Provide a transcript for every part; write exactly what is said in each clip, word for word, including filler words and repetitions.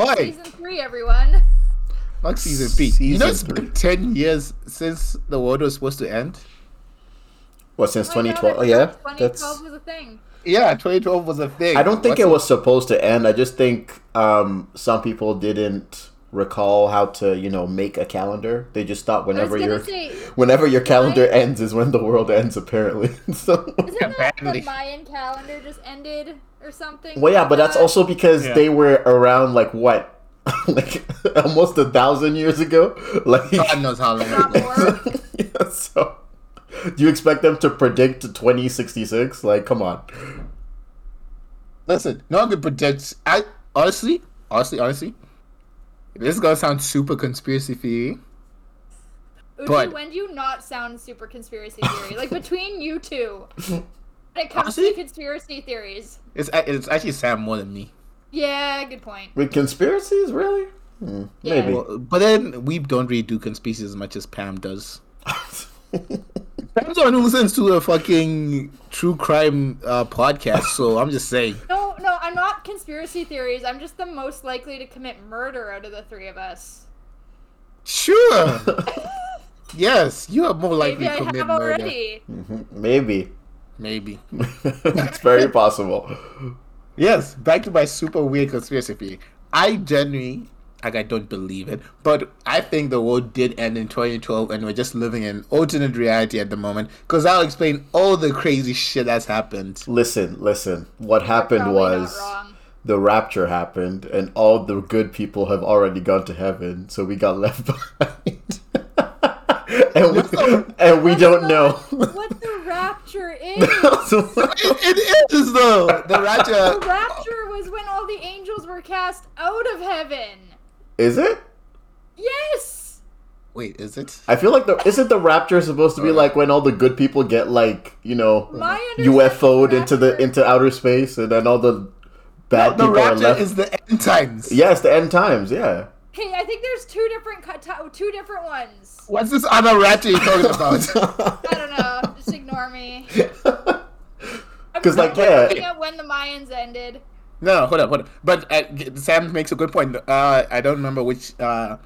Oi. Season three, everyone. Not season three. Season you know it's been ten years since the world was supposed to end. What, since twenty twelve? Oh, yeah. twenty twelve was a thing. Yeah, twenty twelve was a thing. I don't think What's it was supposed to end. I just think um, some people didn't recall how to, you know, make a calendar. They just thought whenever your say, whenever your calendar Mayan, ends is when the world ends, apparently. So isn't that the Mayan calendar just ended or something? Well, yeah, but that's also because yeah. they were around like what? Like almost a thousand years ago. Like God knows how long. So, yeah, so do you expect them to predict twenty sixty-six? Like, come on. Listen, no one can predict. I honestly, honestly, honestly, this is gonna sound super conspiracy theory. Uji, but when do you not sound super conspiracy theory? Like between you two, when it comes honestly? to conspiracy theories, it's it's actually Sam more than me. Yeah, good point. With conspiracies, really? Hmm, yeah. Maybe. Well, but then we don't really do conspiracies as much as Pam does. Pam's the one who listens to a fucking true crime uh, podcast, so I'm just saying. No, no, I'm not conspiracy theories. I'm just the most likely to commit murder out of the three of us. Sure. Yes, you are more likely to commit murder. Maybe I have already. Mm-hmm. Maybe. Maybe. It's very possible. Yes, back to my super weird conspiracy theory. I genuinely, like, I don't believe it, but I think the world did end in twenty twelve and we're just living in alternate reality at the moment, because I'll explain all the crazy shit that's happened. Listen, listen. What happened was the rapture happened and all the good people have already gone to heaven, so we got left behind. And we, so, and we don't the, know what the rapture is. So, it, it is though. The rapture. The rapture was when all the angels were cast out of heaven. Is it? Yes. Wait, is it? I feel like the isn't the rapture supposed to be like when all the good people get like you know U F O'd into the into outer space and then all the bad no, people the are left. The rapture is the end times. Yes, the end times. Yeah. Hey, I think there's two different two different ones. What's this other ratchet you're talking about? I don't know. Just ignore me. Because like yeah, when the Mayans ended. No, hold up, hold up. But uh, Sam makes a good point. Uh, I don't remember which uh,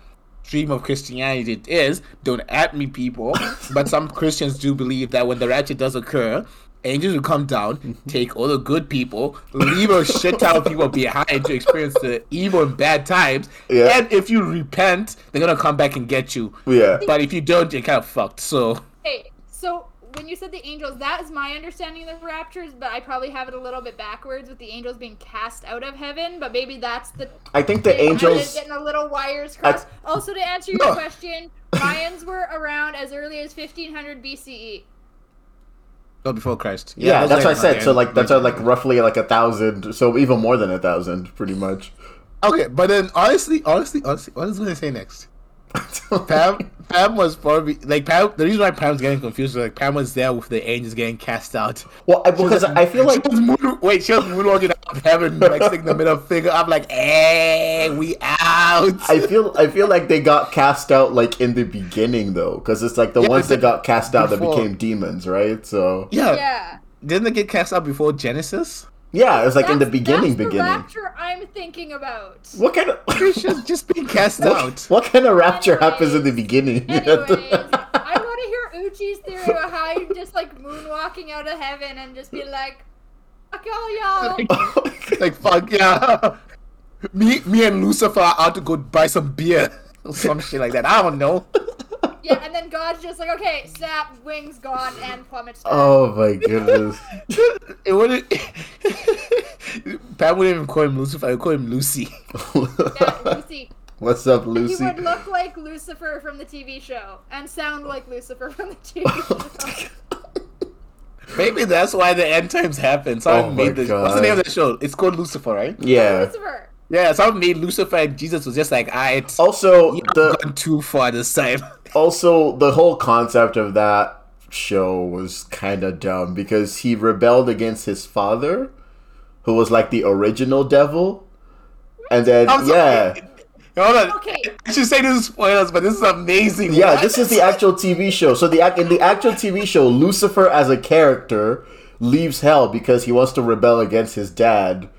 stream of Christianity it is. Don't at me, people. But some Christians do believe that when the ratchet does occur, angels will come down, take all the good people, leave a shit ton of people behind to experience the evil and bad times. Yeah. And if you repent, they're gonna come back and get you. Yeah. But if you don't, you're kind of fucked. So. Hey, so when you said the angels, that is my understanding of the raptures, but I probably have it a little bit backwards with the angels being cast out of heaven. But maybe that's the. I think the angels getting a little wires crossed. I... Also, to answer your no. question, Mayans were around as early as fifteen hundred B C E. Oh, before Christ. Yeah, yeah that's like, what I said. So, like, that's like roughly like a thousand. So, even more than a thousand, pretty much. Okay, but then honestly, honestly, honestly, what is going to say next? Pam, Pam was probably like Pam. The reason why Pam's getting confused is like Pam was there with the angels getting cast out. Well, I, because like, I feel like she was moon, wait, she was moonwalking out of heaven, like sticking the middle finger up, like, "Hey, we out." I feel, I feel like they got cast out like in the beginning though, because it's like the yeah, ones that got cast out before. That became demons, right? So yeah. yeah, didn't they get cast out before Genesis? Yeah, it was like that's, in the beginning, that's the beginning. Rapture I'm thinking about. What kind of Christians just being cast what, out? What kind of rapture anyways, happens in the beginning? Anyways, I want to hear Uchi's theory about how you just like moonwalking out of heaven and just be like, "Fuck all y'all." Like, like fuck yeah. Me, me and Lucifer are out to go buy some beer or some shit like that. I don't know. Yeah, and then God's just like, okay, snap, wings gone, and plummets down. Oh my goodness. It wouldn't. Pat wouldn't even call him Lucifer, I would call him Lucy. Yeah, Lucy. What's up, Lucy? And he would look like Lucifer from the T V show and sound like Lucifer from the T V show. Maybe that's why the end times happen. Someone oh made this. God. What's the name of the show? It's called Lucifer, right? Yeah. Oh, Lucifer. Yeah, someone made Lucifer and Jesus was just like, I right, also the, gone too far this time. Also, the whole concept of that show was kind of dumb because he rebelled against his father, who was like the original devil, and then I'm yeah. Sorry. Hold on. Okay. I should say this is spoilers, but this is amazing. Yeah, what? This is the actual T V show. So the in the actual T V show, Lucifer as a character leaves hell because he wants to rebel against his dad.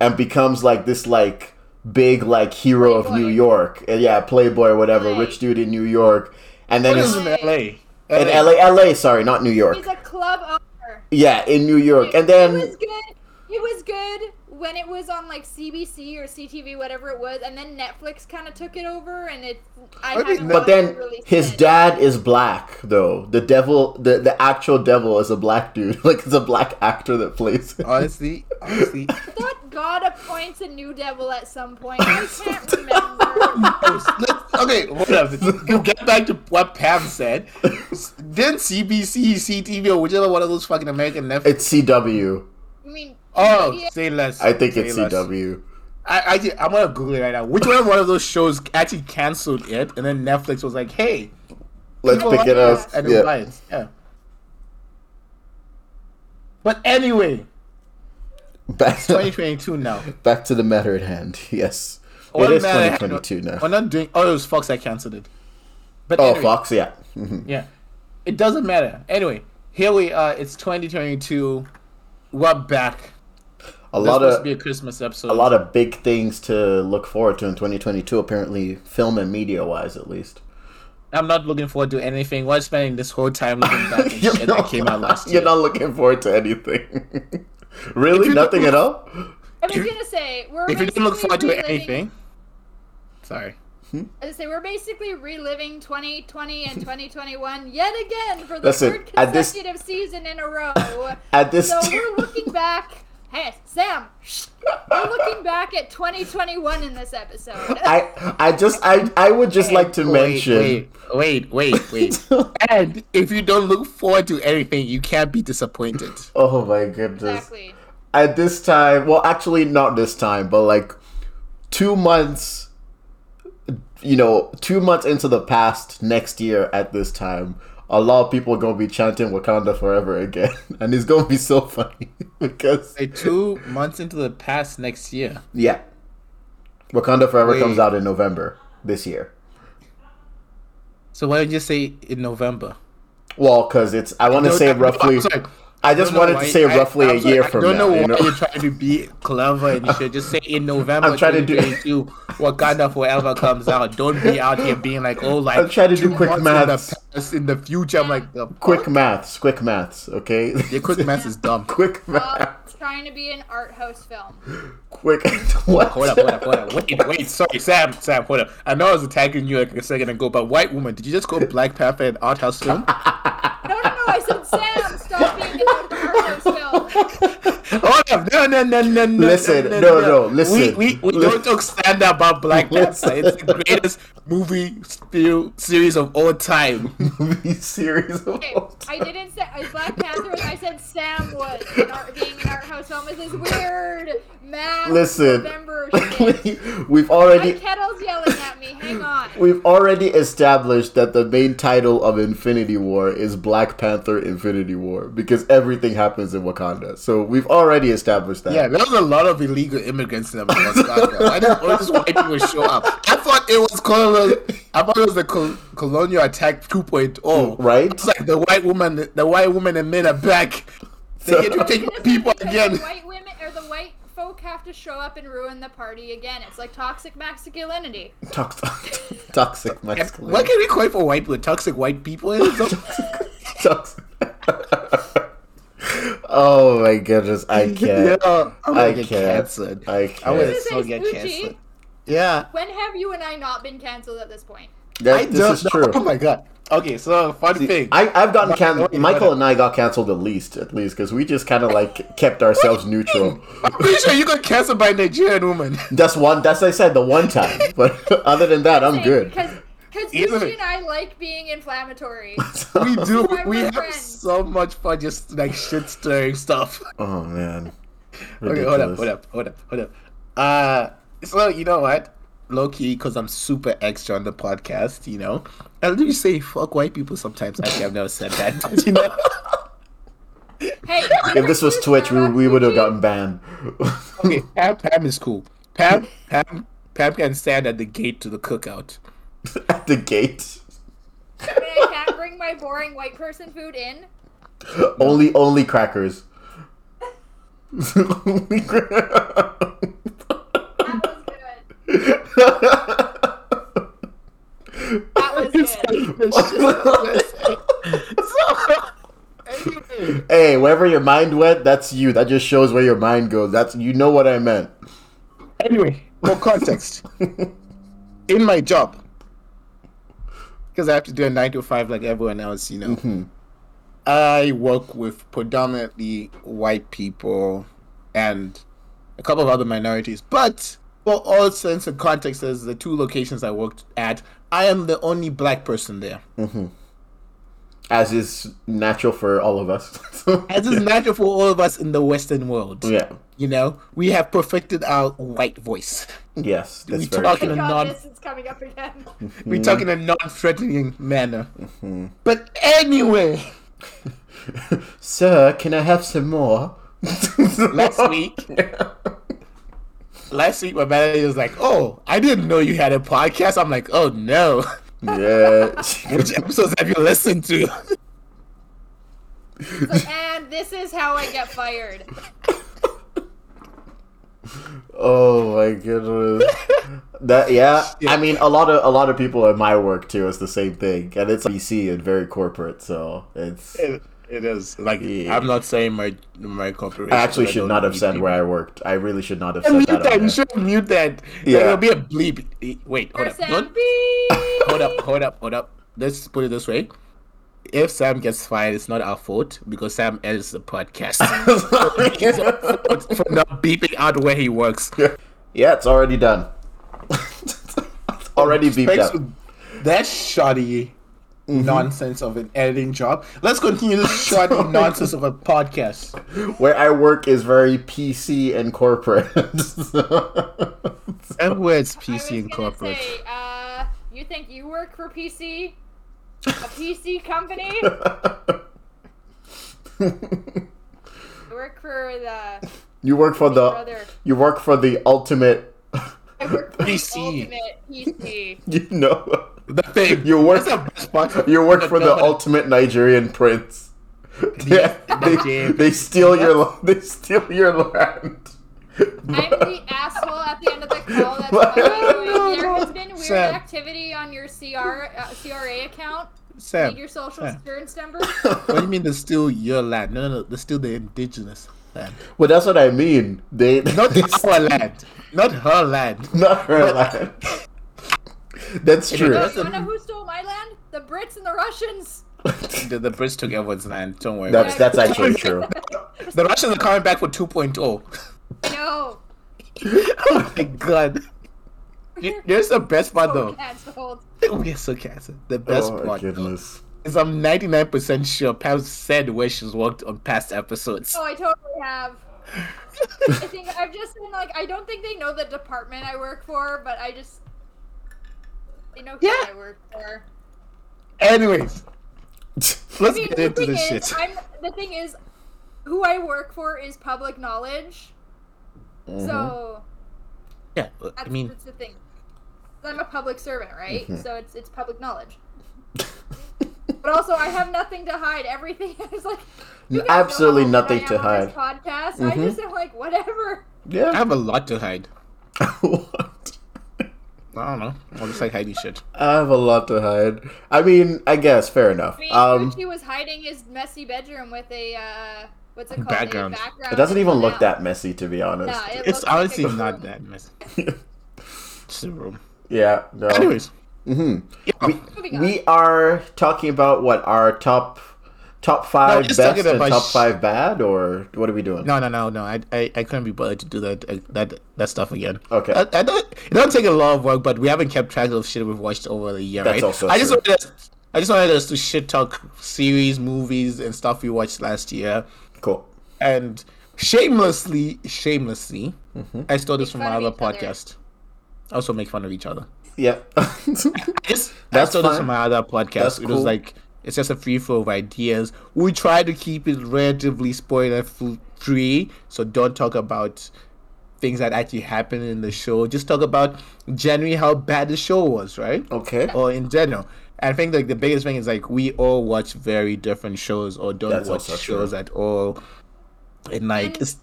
And becomes like this like big, like, hero Playboy. of New York. Yeah, Playboy or whatever, L A. Rich dude in New York. And then he's in L A. In L A, L A, sorry, not New York. He's a club owner. Yeah, in New York. It, and then... It was good. It was good when it was on, like, C B C or C T V, whatever it was, and then Netflix kind of took it over, and it... I I but then his it. dad is black, though. The devil, the, the actual devil is a black dude. Like, it's a black actor that plays him. Honestly, honestly... God appoints a new devil at some point. I can't remember. Okay, whatever. Get back to what Pam said. Then C B C, C T V, or whichever one of those fucking American Netflix. It's C W. I mean, oh, yeah. say less. I think say it's less. C W. I, I, I'm gonna Google it right now. Which one of those shows actually canceled it, and then Netflix was like, "Hey, let's pick it up." And yeah. It yeah. But anyway. Back it's twenty twenty-two now. Back to the matter at hand. Yes, oh, it is twenty twenty-two now. We're not doing. Oh, it was Fox that cancelled it. But oh, anyway, Fox, yeah, mm-hmm. yeah. It doesn't matter. Anyway, here we are. It's twenty twenty-two. We're back. A There's lot supposed of to be a Christmas episode. A lot of big things to look forward to in twenty twenty-two. Apparently, film and media wise, at least. I'm not looking forward to anything. We're spending this whole time looking back at shit not, that came out last year. You're not looking forward to anything. Really? Nothing at all? I was going to say, we're If you didn't look forward to anything... Sorry. Hmm? I was going to say, we're basically reliving twenty twenty and twenty twenty-one yet again for the Listen, third consecutive this... season in a row. At this so t- we're looking back... Hey, Sam! We're looking back at twenty twenty-one in this episode. I I just... I, I would just wait, like to wait, mention... Wait, wait, wait. wait. And if you don't look forward to anything, you can't be disappointed. Oh my goodness. Exactly. At this time... Well, actually, not this time, but like two months... You know, two months into the past next year at this time... A lot of people are going to be chanting Wakanda Forever again. And it's going to be so funny. Because... Hey, two months into the past next year. Yeah. Wakanda Forever Wait. comes out in November this year. So why did you say in November? Well, because it's... I want to say roughly... Sorry. I just I wanted why, to say roughly I, a year like, from now. I don't know why you know? you're trying to be clever and you should just say in November I'm trying to do Wakanda Forever comes out. Don't be out here being like, oh, like I'm trying to do quick maths in the, past, in the future. I'm like, oh, quick maths, quick maths, okay? Yeah, quick maths is dumb. Quick maths. Well, trying to be an art house film. Quick. What? Hold up, hold up, hold up. Wait, wait, sorry, Sam, Sam, hold up. I know I was attacking you like a second ago, but white woman, did you just call Black Panther an art house film? No, no, no, I said Sam, stop being an art house film. Hold up, no, no, no, no, no. Listen, no, no, no, no. listen. We, we, we listen. don't talk stand up about Black Panther. It's the greatest movie series of all time. Movie series of okay, all time. I didn't say Black Panther, I said Sam was an art, being an art house film. Is this weird math listen, November shit. We, we've already... My kettle's yelling at me, hang on. We've already established that the main title of Infinity War is Black Black Panther Infinity War because everything happens in Wakanda. So we've already established that. Yeah, there was a lot of illegal immigrants in Wakanda. I didn't know these white people show up. I thought it was colonial, I thought it was the col- colonial attack two point oh. Right? It's like the white woman, the white women and men are back. They get to take people again. The white women or the white folk have to show up and ruin the party again. It's like toxic masculinity. Toxic, toxic masculinity. What can we call for white people? Toxic white people? Oh my goodness, I can't. Yeah, I'm I get can't. Canceled. I can't. I would still get canceled. Yeah. When have you and I not been canceled at this point? That, I this don't is know. true. Oh my god. Okay, so fun See, thing. I, I've gotten canceled. Michael and I got canceled the least, at least, because we just kind of like kept ourselves neutral. I'm pretty sure you got canceled by a Nigerian woman. That's one. That's I said the one time. But other than that, I'm good. Because Lucy and I like being inflammatory. We do. We have friend. so much fun just like shit-stirring stuff. Oh, man. Ridiculous. Okay, hold up, hold up, hold up, hold up. Uh, so, you know what? Low-key, because I'm super extra on the podcast, you know? I literally say, fuck white people sometimes. Actually, I've never said that, you know? Hey, if this was Twitch, we, we would have gotten banned. Okay, Pam, Pam is cool. Pam, Pam, Pam can stand at the gate to the cookout. At the gate. I mean, I can't bring my boring white person food in. Only, only crackers. Only crackers. That was good. That was it. Hey, wherever your mind went, that's you. That just shows where your mind goes. That's, you know what I meant. Anyway, for context, in my job, because I have to do a nine to five like everyone else, you know. Mm-hmm. I work with predominantly white people and a couple of other minorities, but for all sense and context, as the two locations I worked at, I am the only black person there. Mm-hmm. As is natural for all of us. As is yeah. natural for all of us in the Western world. Yeah. You know, we have perfected our white voice. Yes, that's we very talk true. In a non- this is coming up again. Mm-hmm. We talk in a non-threatening manner. Mm-hmm. But anyway. Sir, can I have some more? Last week. Yeah. Last week, my manager was like, "Oh, I didn't know you had a podcast." I'm like, "Oh no!" Yeah. Which episodes have you listened to? Like, and this is how I get fired. Oh my goodness! That yeah. yeah. I mean, a lot of a lot of people at my work too is the same thing, and it's B C and very corporate, so it's. It- It is like yeah. I'm not saying my my corporation. I actually should I not have said people. Where I worked. I really should not have said mute that. that. You should mute that. Yeah, there'll be a bleep. Wait, hold up. hold up, hold up, hold up. Let's put it this way: if Sam gets fired, it's not our fault because Sam edits the podcast. It's our fault for not beeping out where he works. Yeah, it's already done. It's already beeped out. That's shoddy. Mm-hmm. Nonsense of an editing job. Let's continue this short nonsense of a podcast. Where I work is very P C and corporate. And where it's P C and corporate. Say, uh, you think you work for P C? A P C company? I work for the. You work for the. Brother. You work for the ultimate. I work for P C. The ultimate P C. You know. The thing. You work, you work for the ultimate Nigerian prince. Yeah, they, they steal your they steal your land. I'm the asshole at the end of the call. That's what I'm doing. There has been weird Sam. activity on your C R, uh, C R A account. Sam, need your social insurance number. What do you mean they steal your land? No, no, no. They steal the indigenous land. Well, that's what I mean. They not they our land, not her land, not her but, land. That's true. No, you know who stole my land? The Brits and the Russians. the, the Brits took everyone's land. Don't worry. That's that's actually true. The Russians are coming back for two point oh. No. Oh my god. Here's the best part so though. Canceled. We're so canceled. The best oh, part. Oh goodness. Is I'm ninety-nine percent sure Pam said where she's worked on past episodes. Oh, I totally have. I think I've just been like, I don't think they know the department I work for, but I just. You know who yeah. I work for. Anyways, let's I mean, get into this is, shit. I'm, the thing is, who I work for is public knowledge. Mm-hmm. So, yeah, that's, I mean, that's the thing. I'm a public servant, right? Mm-hmm. So it's it's public knowledge. But also, I have nothing to hide. Everything is like absolutely nothing to hide. Podcast, mm-hmm. I just am like whatever. Yeah, I have a lot to hide. What? I don't know. I'll just like hiding shit. I have a lot to hide. I mean, I guess fair enough. I mean, um, Gucci was hiding his messy bedroom with a uh, what's it called? Background. A background. It doesn't even look that messy, to be honest. No, it it's honestly like not that messy. It's a room. Yeah. No. Anyways, mm-hmm. yeah. we, we are talking about what our top top five no, best and top sh- five bad, or what are we doing? No, no, no, no. I, I, I couldn't be bothered to do that, uh, that, that stuff again. Okay. I, I don't. It don't take a lot of work, but we haven't kept track of shit we've watched over the year. That's right? also I true. Just wanted us, I just wanted us to shit talk series, movies, and stuff we watched last year. Cool. And shamelessly, shamelessly, mm-hmm. I stole this make from my other podcast. Other. Also, make fun of each other. Yeah. That's I stole fun. This from my other podcast. That's it cool. was like. It's just a free flow of ideas. We try to keep it relatively spoiler-free, so don't talk about things that actually happen in the show. Just talk about generally how bad the show was, right? Okay. Or in general. I think like the biggest thing is like we all watch very different shows or don't That's watch shows true. At all. And like... And it's,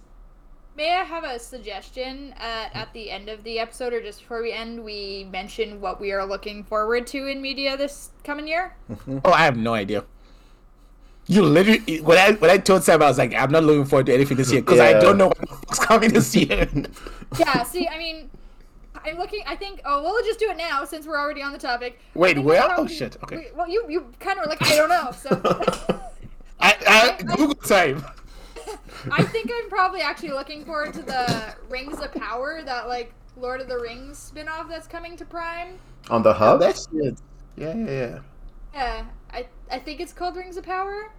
May I have a suggestion at, at the end of the episode, or just before we end, we mention what we are looking forward to in media this coming year? Oh, I have no idea. You literally, when I when I told Sam, I was like, I'm not looking forward to anything this year, because yeah. I don't know what's coming this year. Yeah, see, I mean, I'm looking, I think, oh, well, we'll just do it now, since we're already on the topic. Wait, well, oh, we, shit, okay. We, well, you, you kind of were like, I don't know, so... I, I, Google time. I think I'm probably actually looking forward to the Rings of Power, that, like, Lord of the Rings spin-off that's coming to Prime. On the Hub? Oh, that's good. Yeah, yeah, yeah. Yeah, I, I think it's called Rings of Power.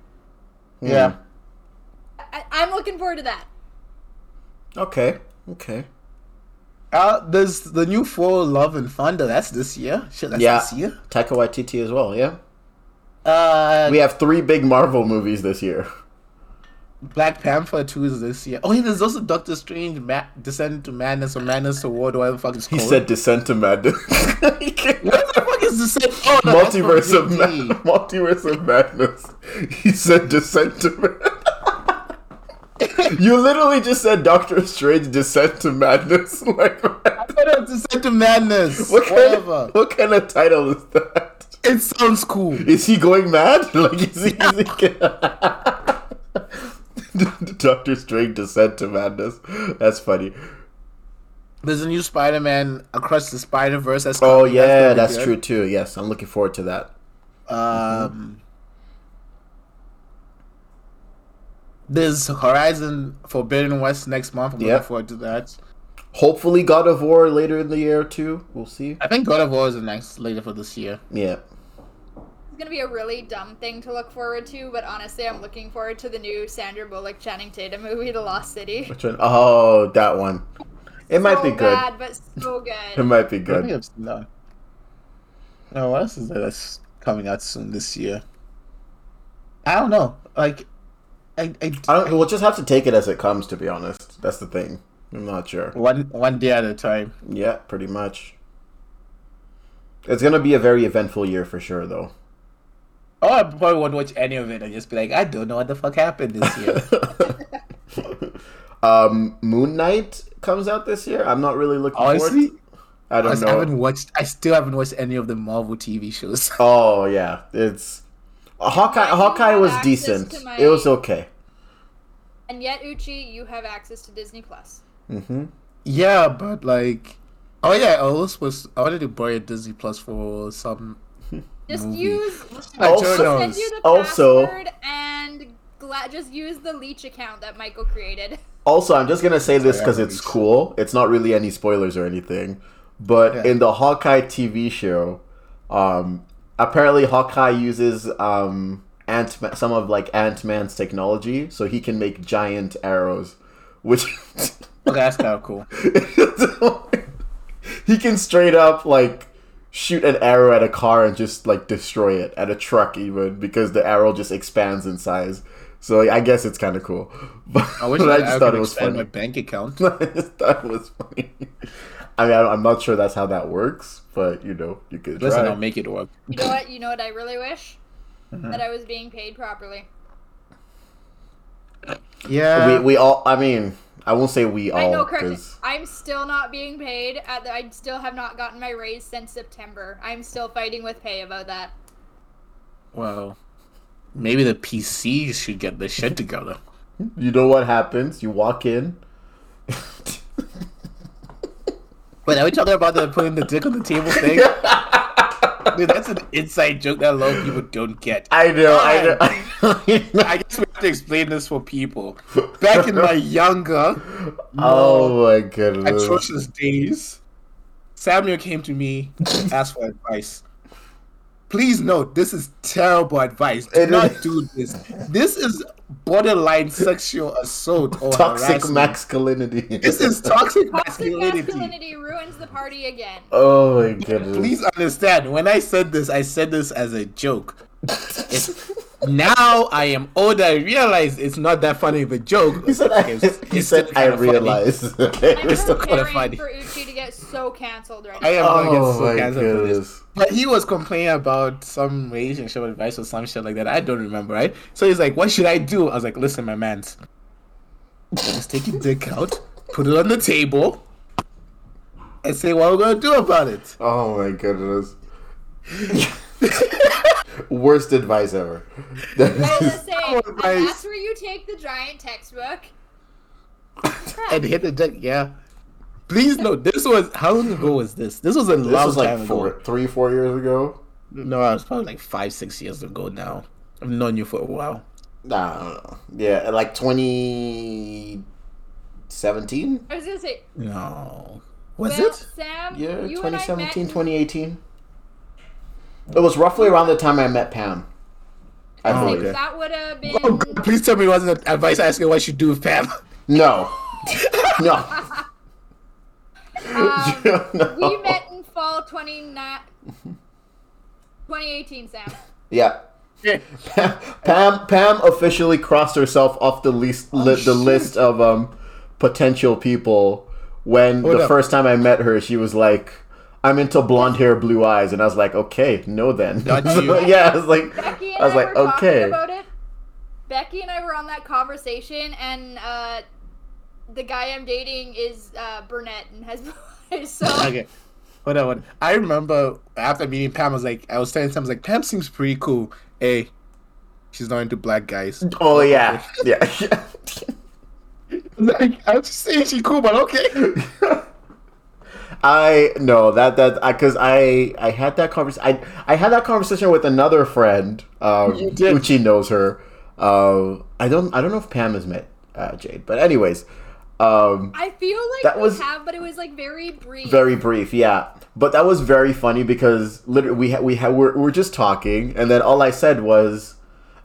Yeah. I, I'm looking forward to that. Okay, okay. Uh, there's the new For Love and Thunder, that's this year. Shit, that's yeah. this year. Taika Waititi as well, yeah. Uh, we have three big Marvel movies this year. Black Panther two is this year. Oh, yeah, there's also Doctor Strange, Ma- Descent to Madness, or Madness to War, whatever the fuck it's called. He said Descent to Madness. What the fuck is Descent? Oh, no, Multiverse of Madness. Multiverse of Madness. He said Descent to Madness. You literally just said Doctor Strange, Descent to Madness. Like, I thought it was Descent to Madness. What whatever. Kind of, what kind of title is that? It sounds cool. Is he going mad? Like, is he... Is he... Doctor Strange Descent to Madness. That's funny. There's a new Spider-Man Across the Spider-Verse. That's oh, coming. yeah, that's, that's true, too. Yes, I'm looking forward to that. Um, mm-hmm. There's Horizon Forbidden West next month. I'm yep. looking forward to that. Hopefully God of War later in the year, too. We'll see. I think God of War is the next later for this year. Yeah. It's going to be a really dumb thing to look forward to, but honestly, I'm looking forward to the new Sandra Bullock Channing Tatum movie, The Lost City. Which one? Oh, that one. It so might be good. Bad, but so good. It might be good. No, what else is there that's coming out soon this year? I don't know. Like, I, I, I don't. We'll just have to take it as it comes. To be honest, that's the thing. I'm not sure. One one day at a time. Yeah, pretty much. It's gonna be a very eventful year for sure, though. Oh, I probably won't watch any of it. I'll just be like, I don't know what the fuck happened this year. um, Moon Knight comes out this year. I'm not really looking Honestly, forward to it. I don't honestly, know. I haven't watched. I still haven't watched any of the Marvel T V shows. Oh yeah, it's Hawkeye. Hawkeye was decent. My... It was okay. And yet, Uchi, you have access to Disney Plus. Mm-hmm. Yeah, but like, oh yeah, I was supposed. I wanted to borrow Disney Plus for some. Just movie. use also, send you the also, password and gla- just use the leech account that Michael created. Also, I'm just gonna say this because it's cool. It's not really any spoilers or anything, but yeah. in the Hawkeye T V show, um, apparently Hawkeye uses um Ant-Man, some of like Ant-Man's technology, so he can make giant arrows. Which okay, that's kind of cool. He can straight up like. shoot an arrow at a car and just like destroy it, at a truck even, because the arrow just expands in size. So I guess it's kind of cool. But I, wish but I just I thought it was funny. My bank account. I just thought it was funny. I mean, I'm not sure that's how that works, but you know, you could. Listen, try. I'll make it work. You know what? You know what? I really wish mm-hmm. that I was being paid properly. Yeah, we we all. I mean. I won't say we all. I know, correct. I'm still not being paid. At the, I still have not gotten my raise since September. I'm still fighting with pay about that. Well, maybe the P Cs should get their shit together. You know what happens? You walk in. Wait, are we talking about the putting the dick on the table thing? Dude, that's an inside joke that a lot of people don't get. I know, I know. I, know. I guess we have to explain this for people. Back in my younger, oh my goodness, atrocious days, Samuel came to me and asked for advice. Please note, this is terrible advice. Do it not is... do this. This is borderline sexual assault or toxic harassment. masculinity. This is toxic, toxic masculinity. Toxic masculinity ruins the party again. Oh my goodness. Please understand, when I said this, I said this as a joke. Now I am older, I realize it's not that funny of a joke. He said, it's, it's he said I realize. I'm preparing for Uchi to get so cancelled right now. I am oh going to get so cancelled for this. But he was complaining about some relationship advice or some shit like that. I don't remember, right? So he's like, what should I do? I was like, listen, my man. Just take your dick out. put it on the table, and say what we're going to do about it. Oh, my goodness. Worst advice ever. I was saying, that's where you take the giant textbook. And hit the deck, yeah. Please no. This was how long ago was this? This was a this long was like time four, ago. Three, four years ago. No, it was probably like five, six years ago now. I've known you for a while. Nah, I don't know. Yeah, like twenty seventeen. I was gonna say no. Was well, it? Sam, yeah, twenty seventeen, twenty eighteen. It was roughly around the time I met Pam. I oh, think okay. That would have been. Oh, God, please tell me it wasn't advice asking what you do with Pam. No, no. Um, no. We met in fall twenty eighteen, Sam. Yeah. Pam, Pam Pam officially crossed herself off the list oh, li- the list of um potential people when Hold the up. first time I met her, she was like, "I'm into blonde hair, blue eyes," and I was like, "Okay, no then." Not you. Yeah, I was like, Becky and I was I like, were "Okay." About it. Becky and I were on that conversation, and uh, the guy I'm dating is uh, brunette and has blue eyes. So okay. Hold on, hold on. I remember after meeting Pam, I was like, I was telling Sam, I was like, Pam seems pretty cool. Hey, she's not into black guys. Oh, yeah. yeah. yeah. Like, I'm just saying she's cool, but okay. I, no, that, that, I, cause I, I had that conversation, I, I had that conversation with another friend, um, Uchi knows her. Um, I don't, I don't know if Pam has met uh, Jade, but anyways. Um, I feel like that we was, have, but it was like very brief. Very brief, yeah. But that was very funny because literally we ha- we ha- we're, we're just talking, and then all I said was,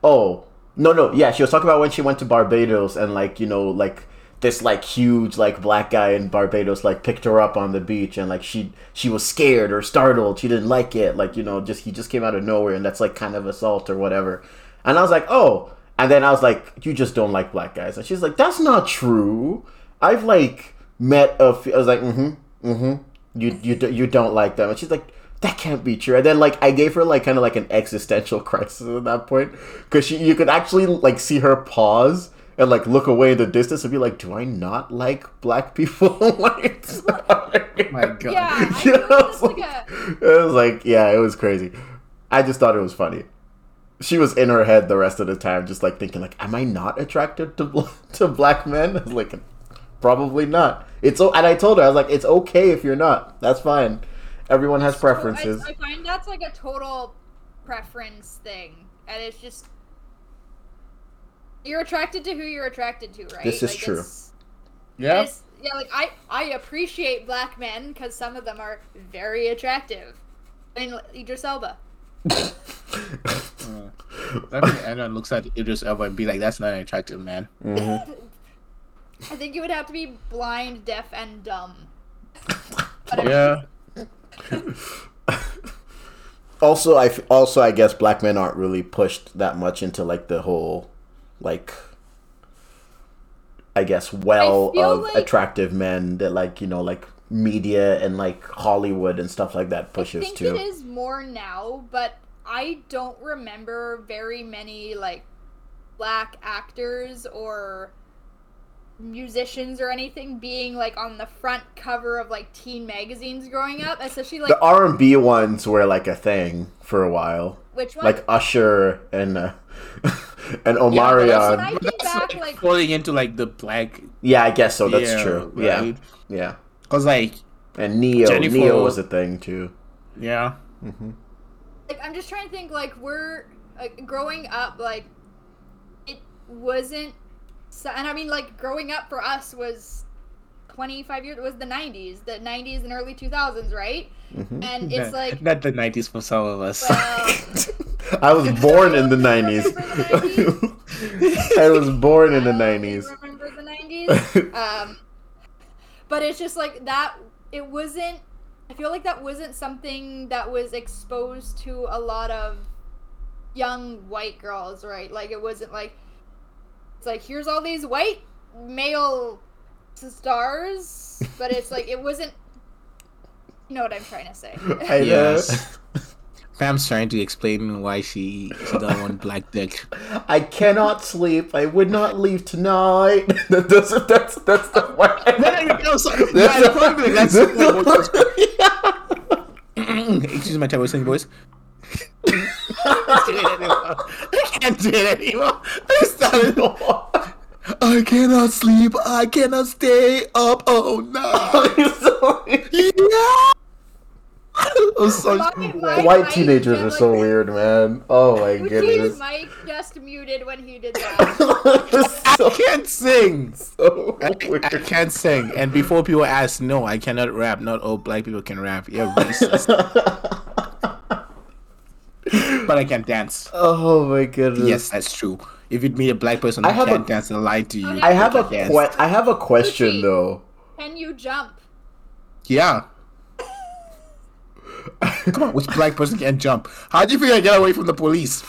"Oh no, no, yeah." She was talking about when she went to Barbados, and like you know, like this like huge like black guy in Barbados like picked her up on the beach, and like she she was scared or startled, she didn't like it, like you know, just he just came out of nowhere, and that's like kind of assault or whatever. And I was like, "Oh," and then I was like, "You just don't like black guys," and she's like, "That's not true. I've, like, met a few," I was like, mm-hmm, mm-hmm, you, you, you don't like them. And she's like, that can't be true. And then, like, I gave her, like, kind of like an existential crisis at that point. Because she, you could actually, like, see her pause and, like, look away in the distance and be like, do I not like black people? Like, sorry. My God. Yeah, I know, I was like, like a... It was like, yeah, it was crazy. I just thought it was funny. She was in her head the rest of the time, just, like, thinking, like, am I not attracted to, to black men? I was like... Probably not. It's and I told her, I was like, it's okay if you're not. That's fine. Everyone has preferences. So I, I find that's like a total preference thing. And it's just... You're attracted to who you're attracted to, right? This is like, true. It's, yeah. It's, yeah, like, I, I appreciate black men because some of them are very attractive. I mean, Idris Elba. uh, I think anyone looks at Idris Elba and be like, that's not an attractive man. Mm-hmm. I think you would have to be blind, deaf, and dumb. Yeah. also, I, also, I guess black men aren't really pushed that much into, like, the whole, like, I guess, well I of like... attractive men that, like, you know, like, media and, like, Hollywood and stuff like that pushes, too. I think too. It is more now, but I don't remember very many, like, black actors or... musicians or anything being like on the front cover of like teen magazines growing up, especially like the R and B ones were like a thing for a while. Which one? Like Usher and uh, and Omarion. Yeah, when I came back, like, like falling into like the black. Yeah, I guess so. That's yeah, true. Right? Yeah, yeah. Cause like and Neo, Jennifer... Neo was a thing too. Yeah. Mm-hmm. Like I'm just trying to think. Like we're like growing up, like it wasn't. So, and I mean, like, growing up for us was twenty-five years, it was the nineties, the nineties and early two thousands, right? Mm-hmm. And it's no, like... Not the nineties for some of us. Well, I was born in the nineties. the nineties. I was born in the nineties. I remember the nineties. Um, but it's just like that, it wasn't, I feel like that wasn't something that was exposed to a lot of young white girls, right? Like, it wasn't like... It's like, here's all these white male stars, but it's like, it wasn't, you know what I'm trying to say. I know. Yes. Pam's trying to explain why she, she doesn't want black dick. I cannot sleep. I would not leave tonight. that doesn't, that's that's the way. Then it goes like, that's yeah, probably that's the way. Excuse my terrible singing voice. I can't do it anymore. I started off. I cannot sleep. I cannot stay up. Oh no! I'm sorry. Yeah. I'm so Mike, Mike, white teenagers Mike, are so Mike, weird, man. Oh my goodness! Mike just muted when he did that. So I can't sing. So I, I can't sing. And before people ask, no, I cannot rap. Not all black people can rap. Yeah, racist. But I can dance. Oh my goodness! Yes, that's true. If you'd meet a black person who can't a, dance, and lie to you. I have a que- I have a question Lucy, though. Can you jump? Yeah. Come on, which black person can't jump? How do you figure I get away from the police?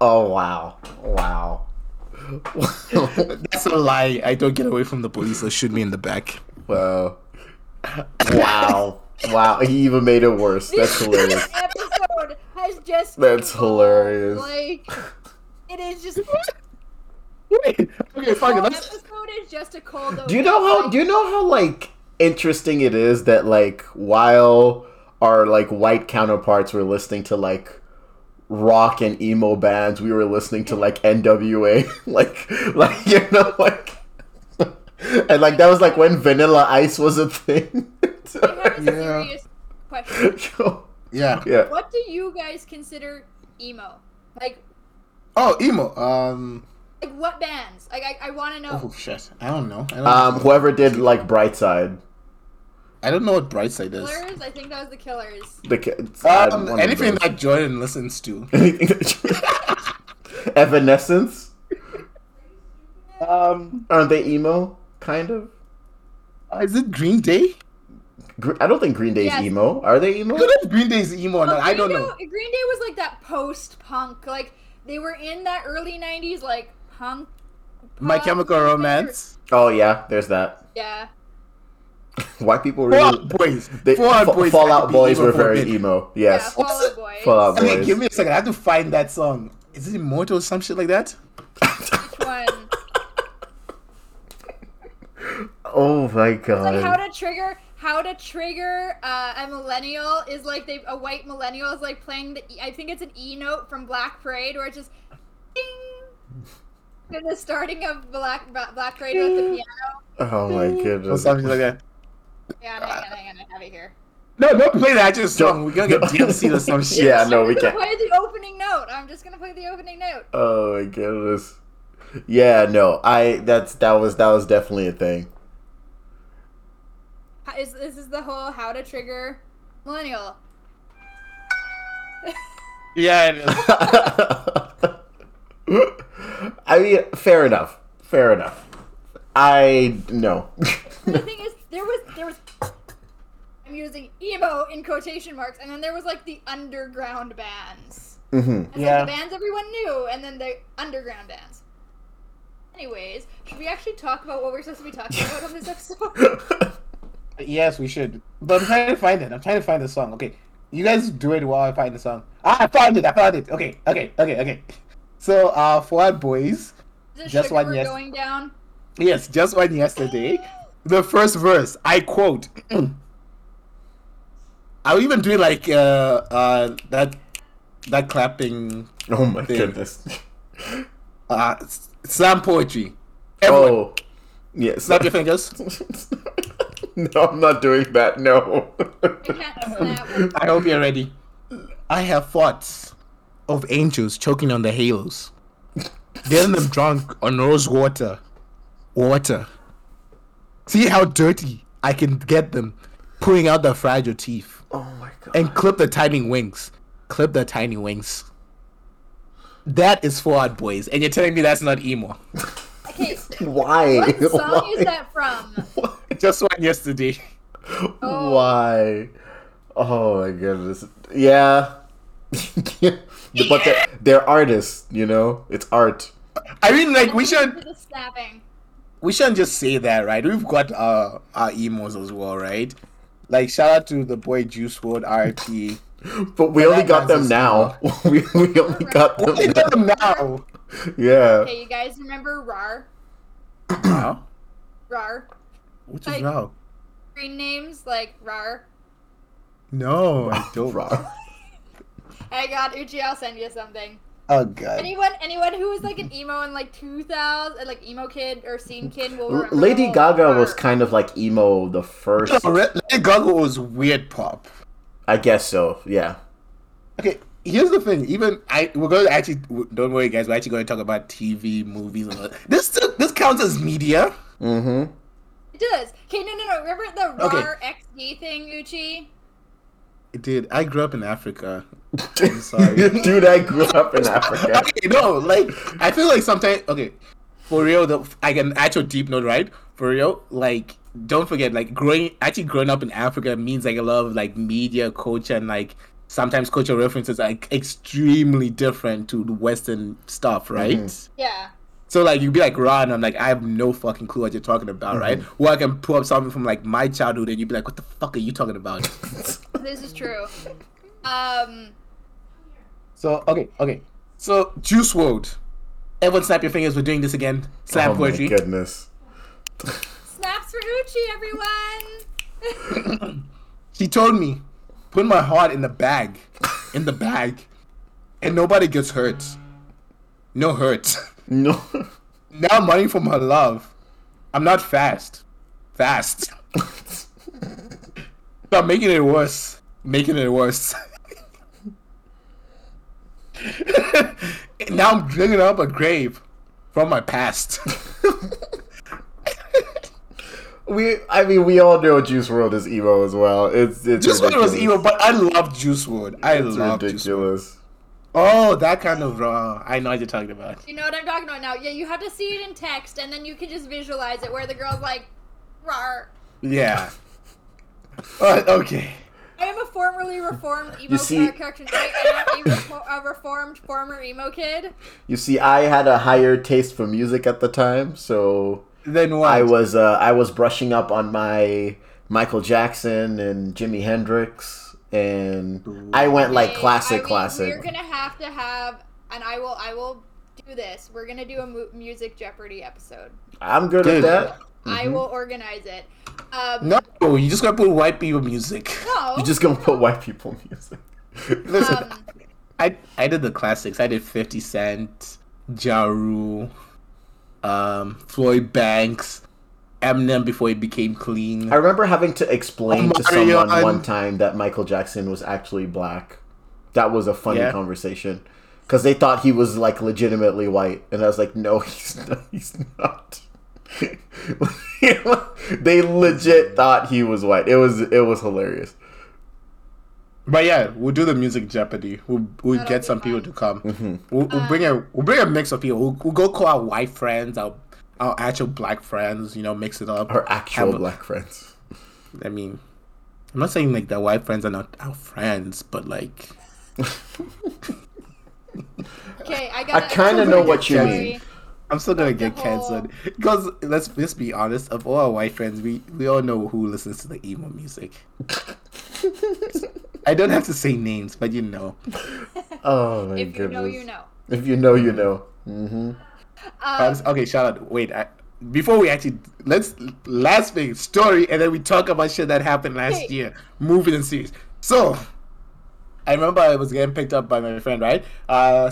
Oh wow, wow. That's a lie. I don't get away from the police. They shoot me in the back. Wow. Wow. Wow. He even made it worse. That's hilarious. This episode has just. That's hilarious. Like. It is just. Wait. Okay, fuck it. Let's. This episode is just a cold open. Do you know how? Do you know how like interesting it is that like while our like white counterparts were listening to like rock and emo bands, we were listening to like N W A, like like you know like, and like that was like when Vanilla Ice was a thing. So, I have a yeah. serious question. Yeah. Yeah. What do you guys consider emo? Like. Oh, emo. Um, like what bands? Like I, I want to know. Oh shit! I don't know. I don't um, know. Whoever did like Brightside. I don't know what Brightside is. Killers? I think that was the Killers. The kids. Um, anything that Jordan listens to. Evanescence. um, aren't they emo? Kind of. Uh, is it Green Day? I don't think Green Day's yes. emo. Are they emo? I don't know if Green Day's emo or not. I don't know. Green Day was like that post-punk, like. They were in that early nineties, like, punk. My Chemical Romance. Oh, yeah, there's that. Yeah. White people really. Fall Out Boys. They, Fall Out Boys, Fall Out Boys were very emo. Yes. Yeah, Fall Out Boys. Fall Out Boys. Okay, give me a second. I have to find that song. Is it Immortal or some shit like that? Which one? Oh, my God. It's like how to trigger. How to trigger uh, a millennial is like they a white millennial is like playing the E, I think it's an E note from Black Parade where it's just ding the starting of Black Black Parade with the piano. Oh my goodness! Something like that. Yeah, I'm gonna, I'm gonna have it here. No, don't play that. Just song. We're gonna get D M C or some shit. Yeah, no, we can't. Play the opening note. I'm just gonna play the opening note. Oh my goodness! Yeah, no, I that's that was that was definitely a thing. Is this is the whole how to trigger millennial? Yeah, it is. I mean, fair enough. Fair enough. I no. The thing is, there was there was. I'm using emo in quotation marks, and then there was like the underground bands. Mm-hmm. And yeah. Like the bands everyone knew, and then the underground bands. Anyways, should we actually talk about what we're supposed to be talking about on this episode? Yes, we should. But I'm trying to find it. I'm trying to find the song. Okay. You guys do it while I find the song. Ah, I found it. I found it. Okay. Okay. Okay. Okay. So, uh, for our boys, the just one yes- going down? Yes, just one yesterday. The first verse, I quote. I'll even do like, uh, uh, that, that clapping. Oh my thing. Goodness. uh, slam poetry. Everyone. Oh. Yeah. Snap your fingers. No, I'm not doing that, no. I hope you're ready. I have thoughts of angels choking on the halos, getting them drunk on rose water. Water. See how dirty I can get them, pulling out their fragile teeth. Oh my God. And clip the tiny wings. Clip the tiny wings. That is for our boys, and you're telling me that's not emo. Okay. Why? What song Why? Is that from? What? Just one yesterday. Oh. Why? Oh my goodness. Yeah. Yeah. But they're, they're artists, you know? It's art. I mean, like, we shouldn't. We shouldn't just say that, right? We've got uh, our emos as well, right? Like, shout out to the boy Juice world, R I P But we only got them now. We we only got them now. Yeah. Okay, you guys remember R A R? R A R? R A R. What's like, R A R? Screen names like R A R. No, I don't. R A R. I got Uchi. I'll send you something. Oh god. Anyone, anyone who was like an emo in like two thousand, like emo kid or scene kid will remember. Lady Gaga R A R. Was kind of like emo the first. No, Lady Gaga was weird pop. I guess so. Yeah. Okay. Here's the thing. Even I, we're going to actually. Don't worry, guys. We're actually going to talk about T V, movies. And all that. This this counts as media. Mm-hmm. It does. Okay. No, no, no. Remember the okay. R A R X D thing, Uchi? It did. I grew up in Africa. I'm sorry, dude. I grew up in Africa. Okay, no, like I feel like sometimes. Okay, for real, the like an actual deep note, right? For real, like. Don't forget, like growing actually growing up in Africa means like a lot of like media, culture, and like sometimes cultural references are like, extremely different to the Western stuff, right? Mm-hmm. Yeah. So like you'd be like raw, and I'm like, I have no fucking clue what you're talking about, mm-hmm. right? Or I can pull up something from like my childhood, and you'd be like, what the fuck are you talking about? This is true. Um. So okay, okay. So Juice world. Everyone, snap your fingers. We're doing this again. Slam oh poetry. Oh my goodness. Snaps for Uchi, everyone. She told me, put my heart in the bag, in the bag, and nobody gets hurt. No hurt. No. Now I'm running from her love. I'm not fast. Fast. But I'm making it worse. Making it worse. Now I'm digging up a grave from my past. We, I mean, we all know Juice world is emo as well. It's, it's Juice world was emo, but I love Juice world. I it's love ridiculous. Juice world. Oh, that kind of raw. I know what you're talking about. You know what I'm talking about now. Yeah, you have to see it in text, and then you can just visualize it where the girl's like, "Rar." Yeah. uh, okay. I am a formerly reformed emo you see, character. I am a reformed former emo kid. You see, I had a higher taste for music at the time, so. Then what? I was uh, I was brushing up on my Michael Jackson and Jimi Hendrix, and I went like classic, I mean, classic. We're gonna have to have, and I will, I will do this. We're gonna do a mu- music Jeopardy episode. I'm good Dude. at that. I mm-hmm. will organize it. Um, no, you just gotta put white people music. No, you just gonna put white people music. Listen, um, I I did the classics. I did fifty Cent, Ja Rule. Um, Floyd Banks, Eminem before he became clean. I remember having to explain oh, to someone I'm... one time that Michael Jackson was actually black. That was a funny yeah. conversation because they thought he was like legitimately white, and I was like, "No, he's not. He's not." They legit thought he was white. It was it was hilarious. But yeah, we'll do the music Jeopardy. We'll we'll That'll get some fun. people to come. Mm-hmm. We'll, we'll um, bring a we'll bring a mix of people. We'll, we'll go call our white friends, our our actual black friends. You know, mix it up. Our actual Have black a, friends. I mean, I'm not saying like the white friends are not our friends, but like. Okay, I got. I kind of know what you mean. mean. I'm still gonna get canceled because let's let's be honest. Of all our white friends, we we all know who listens to the emo music. I don't have to say names, but you know. Oh my goodness! If you know, you know. If you know, you know. Mm-hmm. Um, okay, shout out. Wait, I, before we actually let's last thing story, and then we talk about shit that happened last hey. year, movies and series. So, I remember I was getting picked up by my friend, right? Uh,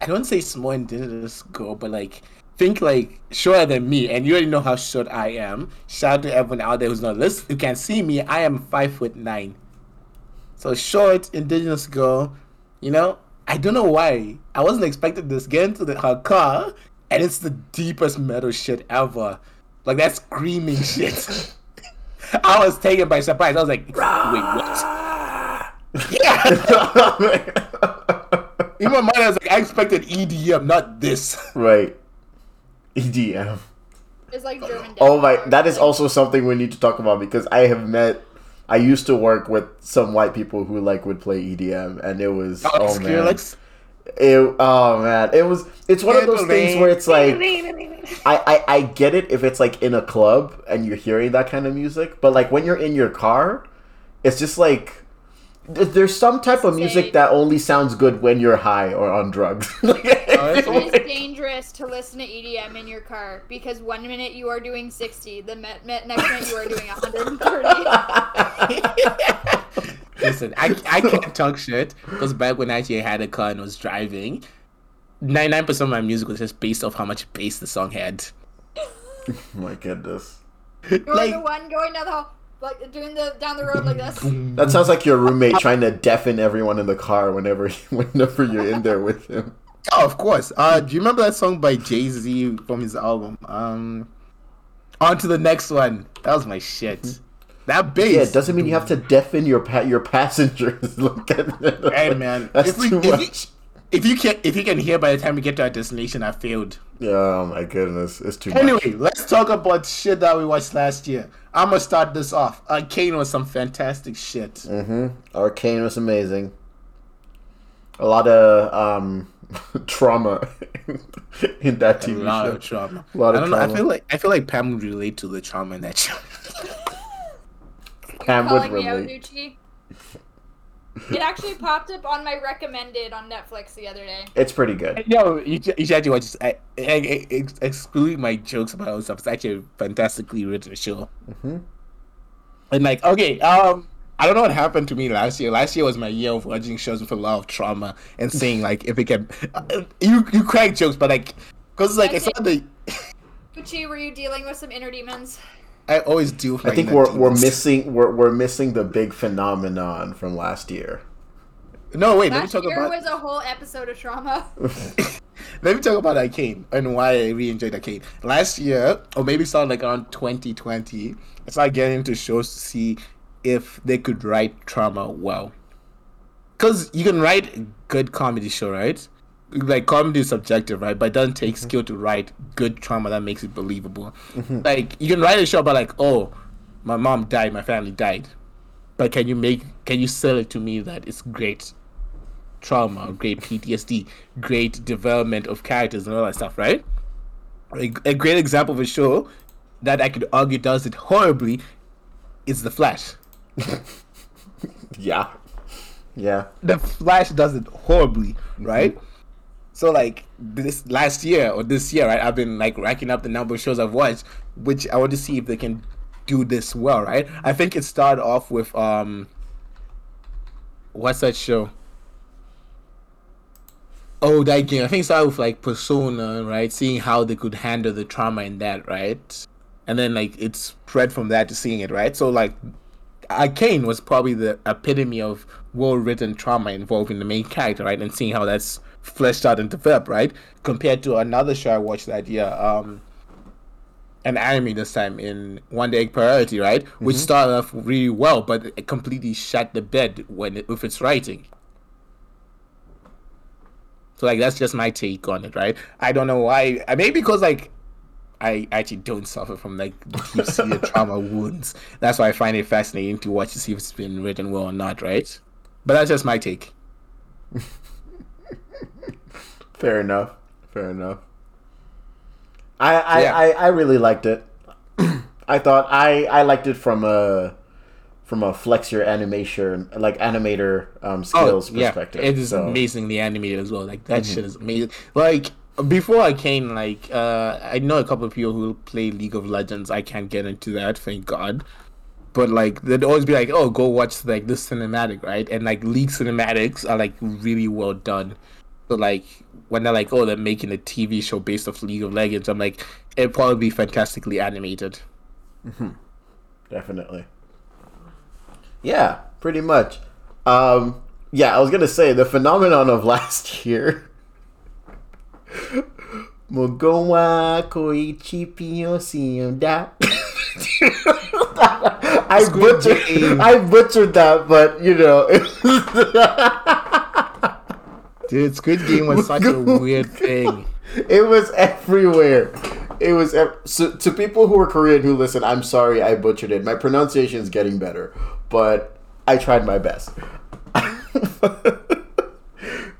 I don't say small indigenous girl, but like think like shorter than me, and you already know how short I am. Shout out to everyone out there who's not listening, who can't see me. I am five foot nine. So short, indigenous girl, you know, I don't know why. I wasn't expecting this. Get into the, her car, and it's the deepest metal shit ever. Like, that screaming shit. I was taken by surprise. I was like, wait, what? Yeah! In my mind, I was like, I expected E D M, not this. Right. E D M. It's like German. Oh my, that is also something we need to talk about, because I have met... I used to work with some white people who like would play E D M, and it was oh, oh man, it oh man, it was it's one of those things where it's like I, I I get it if it's like in a club and you're hearing that kind of music, but like when you're in your car, it's just like There's some type of music Same. that only sounds good when you're high or on drugs. Like, oh, it is like... dangerous to listen to E D M in your car because one minute you are doing sixty, the met, met next minute you are doing one hundred thirty. Listen, I I can't talk shit because back when I actually had a car and was driving, ninety-nine percent of my music was just based off how much bass the song had. My goodness. You were like, the one going down the hall. Like doing the down the road like this. That sounds like your roommate trying to deafen everyone in the car whenever whenever you're in there with him. Oh, of course. Uh, do you remember that song by Jay-Z from his album? Um, on to the next one. That was my shit. That bass. Yeah, it doesn't mean you have to deafen your pa- your passengers. Hey man, that's if we, too if much. You, if you can if you can hear by the time we get to our destination, I failed. Oh my goodness, it's too anyway, much. Anyway, let's talk about shit that we watched last year. I'm going to start this off. Arcane was some fantastic shit. Mm-hmm. Arcane was amazing. A lot of um, trauma in that T V show. A lot show. of trauma. A lot I of trauma. Know, I, feel like, I feel like Pam would relate to the trauma in that show. Pam would relate. It actually popped up on my recommended on Netflix the other day. It's pretty good. No, you, you should actually watch this. I, I, I, ex- exclude my jokes about all stuff. It's actually a fantastically written show. Mm-hmm. And like, okay, um, I don't know what happened to me last year. Last year was my year of watching shows with a lot of trauma and saying like, if it can, uh, you you crack jokes, but like, cause like I it's not the. Gucci, were you dealing with some inner demons? I always do. I think we're we're missing we're we're missing the big phenomenon from last year. No, wait. Last let me talk year about. was a whole episode of trauma. Let me talk about Arcane and why I really enjoyed Arcane last year, or maybe starting like around twenty twenty. I started getting into shows to see if they could write trauma well, because you can write a good comedy show, right? Like comedy is subjective, right? But it doesn't take skill to write good trauma that makes it believable. Mm-hmm. Like you can write a show about like, oh, my mom died, my family died, but can you make can you sell it to me that it's great trauma, great P T S D, great development of characters and all that stuff, right? A, a great example of a show that I could argue does it horribly is The Flash. yeah, yeah. The Flash does it horribly, right? Mm-hmm. So like this last year or this year, right? I've been like racking up the number of shows I've watched, which I want to see if they can do this well, right? I think it started off with um, what's that show? Oh, that game. I think it started with like Persona, right? Seeing how they could handle the trauma in that, right? And then like it spread from that to seeing it, right? So like, Arcane was probably the epitome of well-written trauma involving the main character, right? And seeing how that's fleshed out and developed, right? Compared to another show I watched that year, um, an anime this time in One Day Priority, right? Mm-hmm. Which started off really well, but it completely shut the bed when it, with its writing. So, like, that's just my take on it, right? I don't know why. Maybe because, like, I actually don't suffer from, like, deep-seated trauma wounds. That's why I find it fascinating to watch to see if it's been written well or not, right? But that's just my take. Fair enough. Fair enough. I I, yeah. I, I really liked it. I thought I, I liked it from a from a flex your animation like animator um, skills oh, yeah. perspective. It is so. amazingly animated as well. Like that mm-hmm. shit is amazing. Like before I came, like uh, I know a couple of people who play League of Legends. I can't get into that, thank God. But, like, they'd always be like, oh, go watch, like, this cinematic, right? And, like, League cinematics are, like, really well done. So, like, when they're like, oh, they're making a T V show based off League of Legends, I'm like, it'd probably be fantastically animated. Mm-hmm. Definitely. Yeah, pretty much. Um, yeah, I was going to say, the phenomenon of last year... Mogowa Koichi Piyosiyam da... I butchered, I butchered that, but you know. Dude, Squid Game was such a weird thing. It was everywhere. It was ev- so, to people who are Korean who listen. I'm sorry, I butchered it. My pronunciation is getting better, but I tried my best.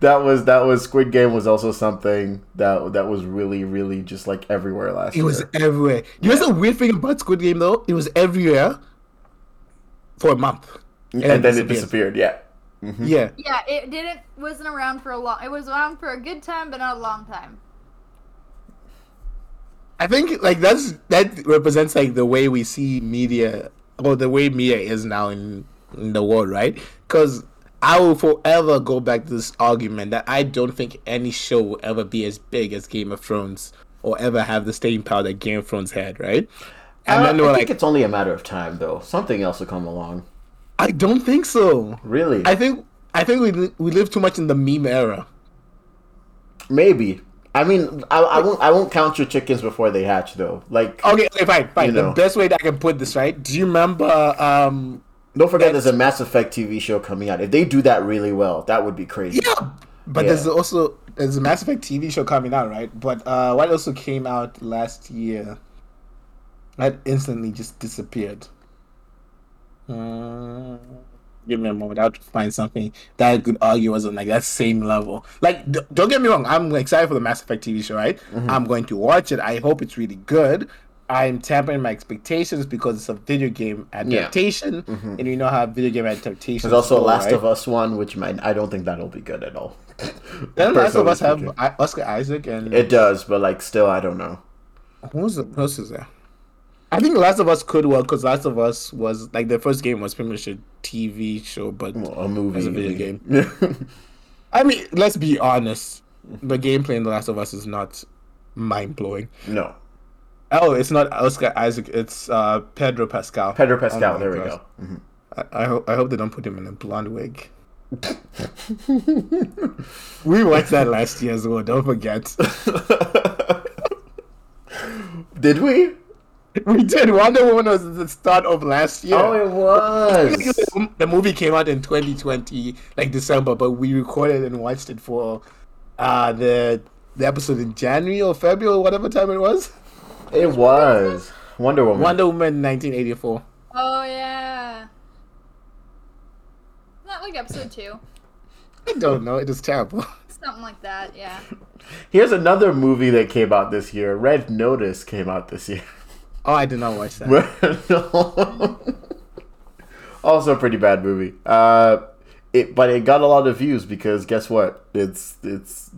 That was that was Squid Game was also something that that was really really just like everywhere last it year. It was everywhere. You yeah. know the weird thing about Squid Game though? It was everywhere for a month, and, and then it disappeared. Yeah, Mm-hmm. Yeah. Yeah, it didn't wasn't around for a long. It was around for a good time, but not a long time. I think like that's that represents like the way we see media, or the way media is now in, in the world, right? Because I will forever go back to this argument that I don't think any show will ever be as big as Game of Thrones, or ever have the staying power that Game of Thrones had, right? And uh, then I think like, it's only a matter of time, though. Something else will come along. I don't think so. Really? I think I think we we live too much in the meme era. Maybe. I mean, I, I won't. I won't count your chickens before they hatch, though. Like, okay, okay fine, fine. You know. The best way that I can put this, right? Do you remember? Um, Don't forget, there's a Mass Effect T V show coming out. If they do that really well, that would be crazy. Yeah, but yeah. there's also there's a Mass Effect T V show coming out, right? But uh, what also came out last year that instantly just disappeared. Uh... Give me a moment. I'll find something that I could argue was on like that same level. Like, d- don't get me wrong. I'm excited for the Mass Effect T V show, right? Mm-hmm. I'm going to watch it. I hope it's really good. I'm tampering my expectations because it's a video game adaptation, yeah. mm-hmm. and you know how video game adaptations. There's also go, Last right? of Us one, which might I don't think that'll be good at all. Doesn't Last of Us have I- Oscar Isaac and? It does, but like still, I don't know. Who's the who's there? I think Last of Us could work because Last of Us was like the first game was pretty much a T V show, but well, a movie, as a video game. I mean, let's be honest, the gameplay in The Last of Us is not mind blowing. No. Oh, it's not Oscar Isaac. It's uh, Pedro Pascal. Pedro Pascal. Oh, there gosh. we go. Mm-hmm. I, I hope I hope they don't put him in a blonde wig. We watched that last year as well. Don't forget. Did we? We did. Wonder Woman was the start of last year. Oh, it was. The movie came out in twenty twenty, like December, but we recorded and watched it for uh, the the episode in January or February, or whatever time it was. It was Wonder Woman. Wonder Woman, nineteen eighty-four. Oh yeah. Is that like episode two? I don't know. It was terrible. Something like that. Yeah. Here's another movie that came out this year. Red Notice came out this year. Oh, I did not watch that. Also a pretty bad movie. Uh, it, but it got a lot of views because guess what? It's it's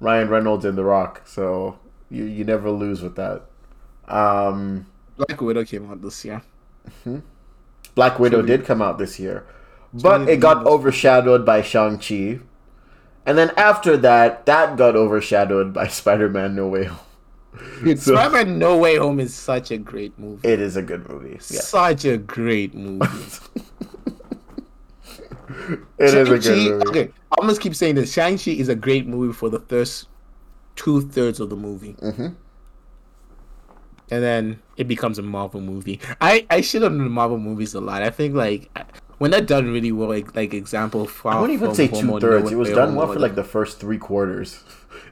Ryan Reynolds and The Rock, so you you never lose with that. Um, Black Widow came out this year. Mm-hmm. Black Widow did come out this year, but it got overshadowed by Shang-Chi, and then after that, that got overshadowed by Spider-Man No Way Home. Dude, so, Spider-Man No Way Home is such a great movie. It is a good movie. Yeah. Such a great movie. It Shang-Chi, is a good movie. Okay, I almost keep saying this. Shang-Chi is a great movie for the first two-thirds of the movie. Mm-hmm. And then it becomes a Marvel movie. I, I shit on Marvel movies a lot. I think, like, when they're done really well, like, like example... Far, I wouldn't even say two-thirds. It was done well for, like, the first three quarters.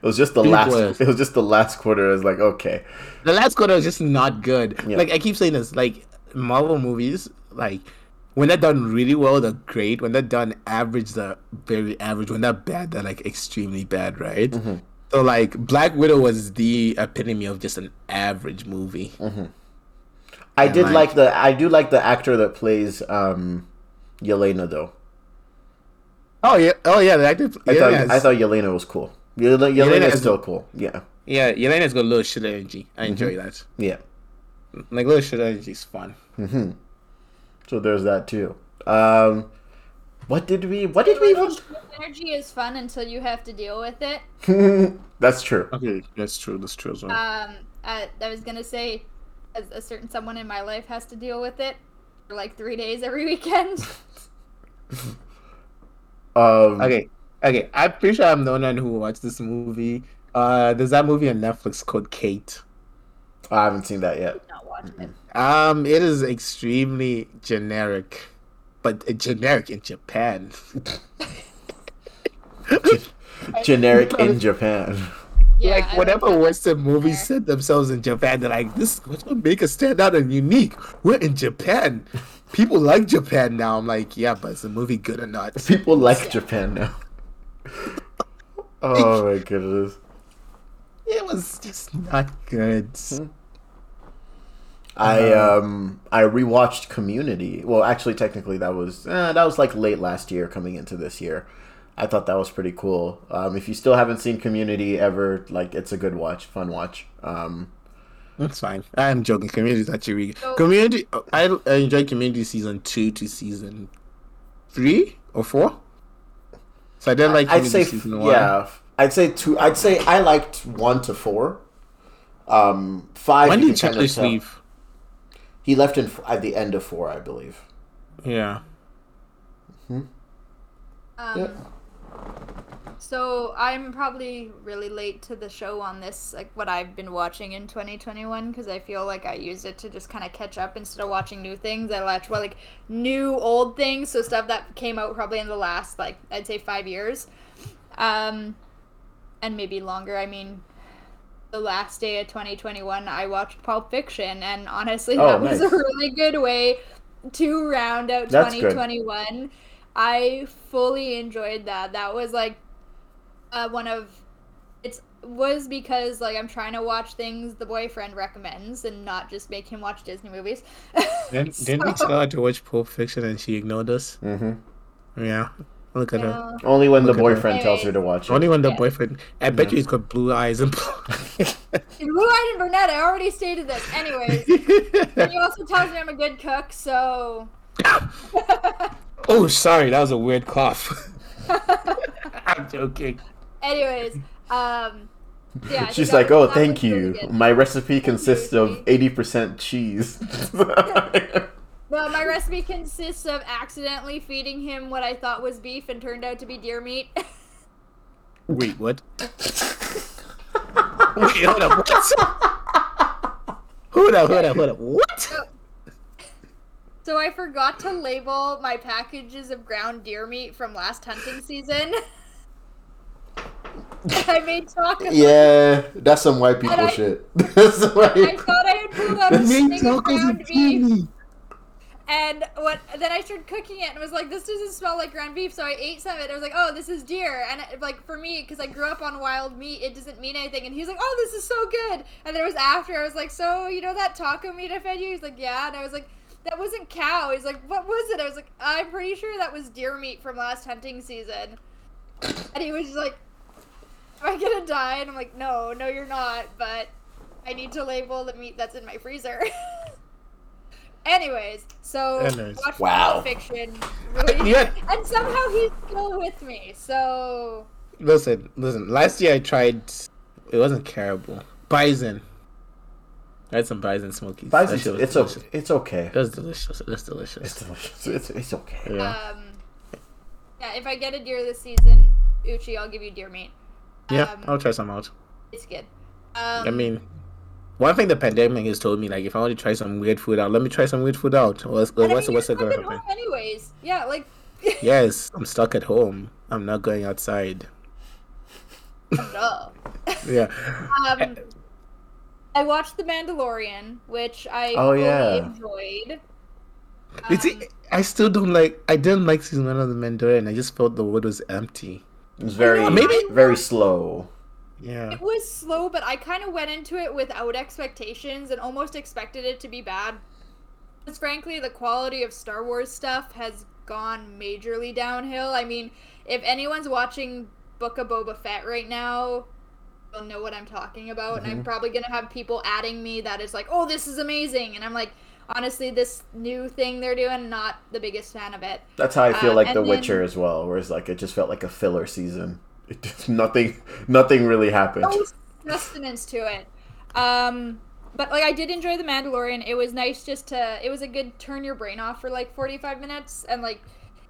It was just the Big last. Words. It was just the last quarter. I was like, okay. The last quarter is just not good. Yeah. Like I keep saying this. Like Marvel movies, like when they're done really well, they're great. When they're done average, they're very average. When they're bad, they're like extremely bad, right? Mm-hmm. So like Black Widow was the epitome of just an average movie. Mm-hmm. I and did like, like the. I do like the actor that plays um, Yelena though. Oh yeah! Oh yeah! The actor. I, yeah, thought, yes. I thought Yelena was cool. Yelena, Yelena is still cool. Yeah. Yeah, Yelena's got a little shit energy. I mm-hmm. enjoy that. Yeah. Like, little shit energy is fun. Mm-hmm. So there's that, too. Um, what did we... What did little we... Even... Shit energy is fun until you have to deal with it. That's true. Okay, that's true. That's true as well. Um, I, I was going to say, as a certain someone in my life has to deal with it for, like, three days every weekend. um. Okay. Okay, I'm pretty sure I'm the only one who watched this movie. Uh, there's that movie on Netflix called Kate. Oh, I haven't seen that yet. I'm not watching it. Um, it is extremely generic, but generic in Japan. Generic in Japan. Yeah, like whatever Western movies set themselves in Japan, they're like, this is what's gonna make us stand out and unique. We're in Japan. People like Japan now. I'm like, yeah, but is the movie good or not? People like yeah. Japan now. Oh my goodness. It was just not good. I um I rewatched Community. Well, actually, technically, that was eh, that was like late last year, coming into this year. I thought that was pretty cool. Um, if you still haven't seen Community ever, like, it's a good watch, fun watch. Um, That's fine. I'm joking. Community is actually really good. Community. I, I enjoyed Community season two to season three or four. So I didn't like Community I'd say, season one. Yeah, I'd say two. I'd say I liked one to four. Um, five. When did Checklist leave? He left in at the end of four, I believe. Yeah. Hmm. Um, yeah. So I'm probably really late to the show on this, like what I've been watching in twenty twenty-one, because I feel like I used it to just kind of catch up instead of watching new things. I watched, well, like new old things, so stuff that came out probably in the last, like, I'd say five years, um, and maybe longer. I mean, the last day of twenty twenty-one, I watched Pulp Fiction, and honestly, oh, that nice. was a really good way to round out That's twenty twenty-one. Good. I fully enjoyed that. That was like uh, one of it's was because like I'm trying to watch things the boyfriend recommends and not just make him watch Disney movies. Didn't, so, didn't we tell her to watch Pulp Fiction and she ignored us? Mm-hmm. Yeah. Look at yeah. her. Only when Look the boyfriend her. tells her to watch it. Only when the yeah. boyfriend. I bet yeah. you he's got blue eyes and blue eyes. Blue eyes and brunette. I already stated this. Anyways. And he also tells me I'm a good cook, so. Oh, sorry, that was a weird cough. I'm joking. Anyways, um, yeah. She's like, oh, thank you. My recipe consists of eighty percent cheese. Well, my recipe consists of accidentally feeding him what I thought was beef and turned out to be deer meat. Wait, what? Wait, hold up, what? Hold up, hold up, hold up, what? Oh. So I forgot to label my packages of ground deer meat from last hunting season. I made tacos. Yeah, that's some white people I, shit. That's some white people. I thought I had pulled out a thing of ground beef. And what? Then I started cooking it and was like, this doesn't smell like ground beef. So I ate some of it. I was like, oh, this is deer. And it, like for me, because I grew up on wild meat, it doesn't mean anything. And he was like, oh, this is so good. And then it was after, I was like, so you know that taco meat I fed you? He's like, yeah. And I was like, that wasn't cow. He's like, what was it? I was like, I'm pretty sure that was deer meat from last hunting season. And he was just like, am I gonna die? And I'm like, no, no, you're not. But I need to label the meat that's in my freezer. Anyways, so Anyways. watch wow. Fiction. Really, yeah. And somehow he's still with me. So listen, listen. Last year I tried. It wasn't terrible. Bison. I had some bison smokies. Bison, it's delicious. okay. It's okay. It was delicious. It was delicious. It's delicious. It's, it's okay. Yeah. Um, yeah. If I get a deer this season, Uchi, I'll give you deer meat. Um, yeah, I'll try some out. It's good. Um, I mean, one thing the pandemic has told me, like, if I want to try some weird food out, let me try some weird food out. Or, or what's what's, what's going to happen? Anyways, yeah, like. Yes, I'm stuck at home. I'm not going outside. No. Yeah. Um. I watched The Mandalorian, which I oh, really yeah. enjoyed. Um, See, I still don't like. I didn't like season one of The Mandalorian. I just felt the world was empty. It was very, you know, maybe very slow. Yeah, it was slow, but I kind of went into it without expectations and almost expected it to be bad. Because frankly, the quality of Star Wars stuff has gone majorly downhill. I mean, if anyone's watching Book of Boba Fett right now, know what I'm talking about. Mm-hmm. And I'm probably gonna have people adding me that is like, oh, this is amazing, and I'm like, honestly, this new thing they're doing, not the biggest fan of it. That's how I feel. Um, like The then, Witcher as well, whereas like it just felt like a filler season. It just nothing nothing really happened. No sustenance to it. Um but like I did enjoy The Mandalorian. It was nice just to it was a good turn your brain off for like forty-five minutes, and like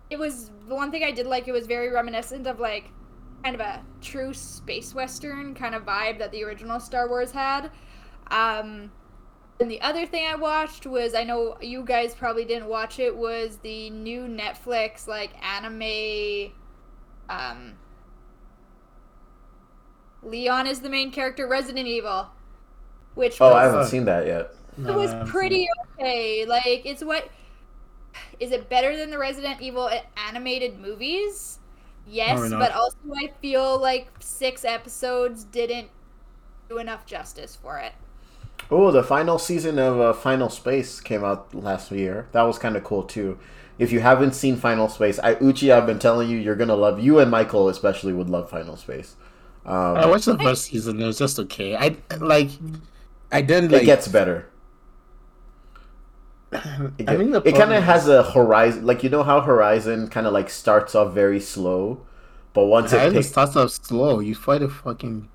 it was the one thing I did like. It was very reminiscent of like kind of a true space western kind of vibe that the original Star Wars had. Um, and the other thing I watched was, I know you guys probably didn't watch it, was the new Netflix, like, anime, um, Leon is the main character, Resident Evil, which Oh, was, I haven't seen that yet. It was no, pretty okay. Like, it's what, is it better than the Resident Evil animated movies? Yes, but also I feel like six episodes didn't do enough justice for it. Oh, the final season of uh, Final Space came out last year. That was kind of cool, too. If you haven't seen Final Space, I, Uchi, I've been telling you, you're going to love. You and Michael especially would love Final Space. Um, I watched the first season. It was just okay. I, like, I didn't, like... It gets better. It, I mean, the it kind of has a Horizon... Like, you know how Horizon kind of, like, starts off very slow? But once it... Horizon pick- starts off slow. You fight a fucking...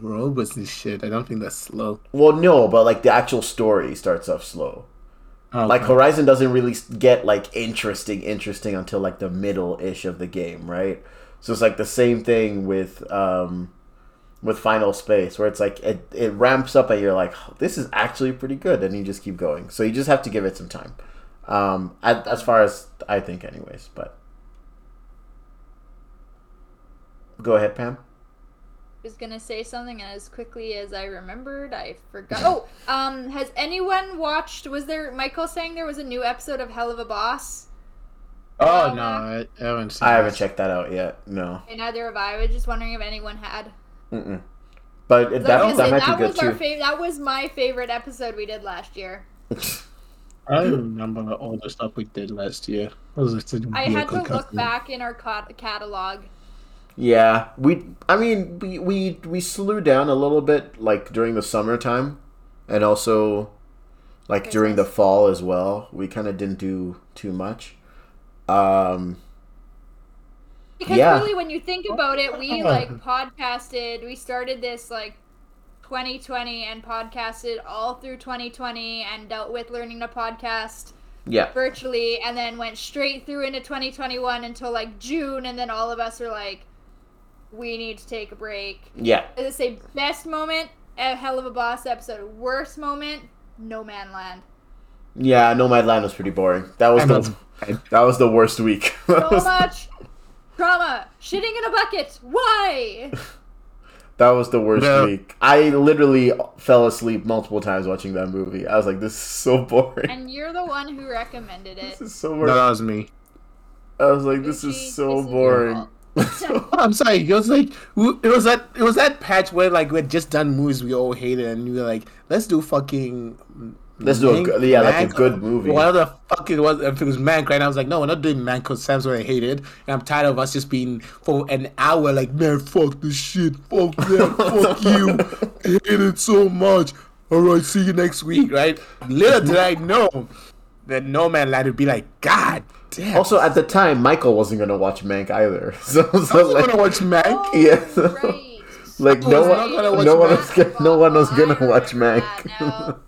robots and shit. I don't think that's slow. Well, no, but like the actual story starts off slow. Okay. Like Horizon doesn't really get like interesting, interesting until like the middle-ish of the game, right? So it's like the same thing with um, with Final Space, where it's like it it ramps up and you're like, oh, this is actually pretty good, and you just keep going. So you just have to give it some time. Um, as far as I think, anyways. But go ahead, Pam. Was gonna say something, and as quickly as I remembered, I forgot. Oh, um, has anyone watched? Was there Michael saying there was a new episode of Hell of a Boss? Oh no, I haven't. Seen I haven't that. checked that out yet. No. And neither have I. I was just wondering if anyone had. Mm-mm. But that that, was, that, might that be was good our too. Fav- that was my favorite episode we did last year. I remember all the stuff we did last year. Was I had to look back in our co- catalog. Yeah, we. I mean, we, we we slew down a little bit, like during the summertime, and also, like Christmas. During the fall as well. We kind of didn't do too much. Um, because yeah. really, when you think about it, we like podcasted. We started this like twenty twenty and podcasted all through twenty twenty and dealt with learning to podcast. Yeah. Virtually, and then went straight through into twenty twenty-one until like June, and then all of us were like, we need to take a break. Yeah. As I say, best moment, a Hell of a Boss episode. Worst moment, Nomadland. Yeah, Nomadland was pretty boring. That was the that was the worst week. So much drama. Shitting in a bucket. Why? That was the worst no. week. I literally fell asleep multiple times watching that movie. I was like, this is so boring. And you're the one who recommended it. This is so boring. No, that was me. I was like, this Uchi, is so this boring. Is so, I'm sorry. It was like it was that it was that patch where like we had just done movies we all hated, and we were like, let's do fucking. Let's do Mank, a yeah, Mank, like a good movie. What the fuck it was? If it was Mank, right? I was like, no, we're not doing Mank because Sam's what I hated, and I'm tired of us just being for an hour like, man, fuck this shit, fuck that, fuck you, I hate it so much. All right, see you next week, right? Little did I know that Nomadland would be like, God damn. Also, at the time, Michael wasn't gonna watch Mank either, so, so I wasn't like, gonna watch Mank. Oh, yeah. So, right. Like no one, no one was, gonna, no one was gonna watch Mank.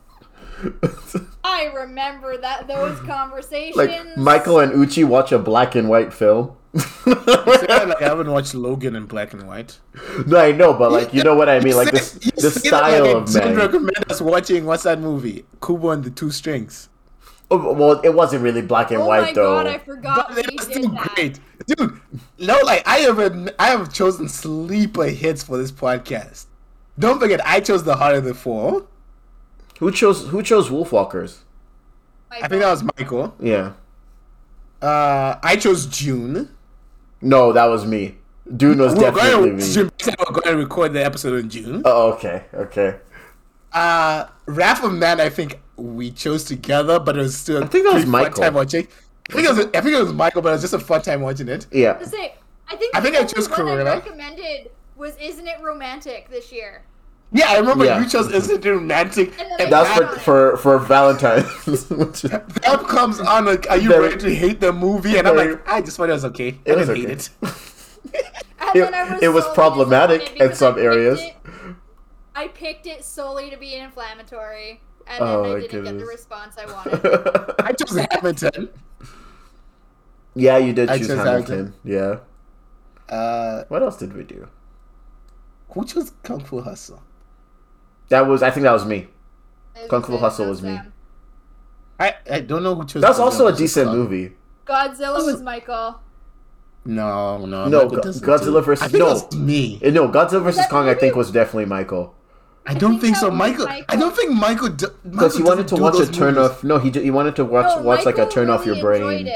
I remember that those conversations. Like Michael and Uchi watch a black and white film. Like I haven't watched Logan in black and white. No, I know, but like you know what I mean. Like this, the style like of man. Recommend us watching what's that movie? Kubo and the Two Strings. Oh, well, it wasn't really black and oh white though. Oh my god, I forgot. But it was still great, dude. No, like I have, I have chosen sleeper hits for this podcast. Don't forget, I chose the heart of the four. Who chose Who chose Wolfwalkers? Michael. I think that was Michael. Yeah. Uh, I chose June. No, that was me. June was we're definitely going to, me. We're going to record the episode in June. Oh, okay, okay. Uh, Wrath of Man, I think we chose together, but it was still. I think that was Michael. Time watching. I think it was. I think it was Michael, but it was just a fun time watching it. Yeah. I, say, I think. I think I chose Cruella. I recommended was Isn't It Romantic this year. Yeah, I remember yeah. you chose Isn't It Romantic? And that's for, for for Valentine's. That comes on like, are you ready to hate the movie? And I'm like, I just thought it was okay. It I didn't okay. hate it. it, it was problematic in some I areas. It, I picked it solely to be inflammatory, and then oh, I didn't goodness. get the response I wanted. I chose Hamilton. Yeah, you did choose Hamilton. Hamilton. Yeah. Uh, what else did we do? Who chose Kung Fu Hustle? That was, I think that was me. Kung Fu Hustle was me. I, I don't know who chose. That's also a decent movie. Godzilla was Michael. No, no, no. Godzilla versus no. That's me. No, Godzilla versus Kong. I think was definitely Michael. I don't think so, Michael. I don't think Michael. Because he wanted to watch a turn off. No, he he wanted to watch watch like a turn off your brain.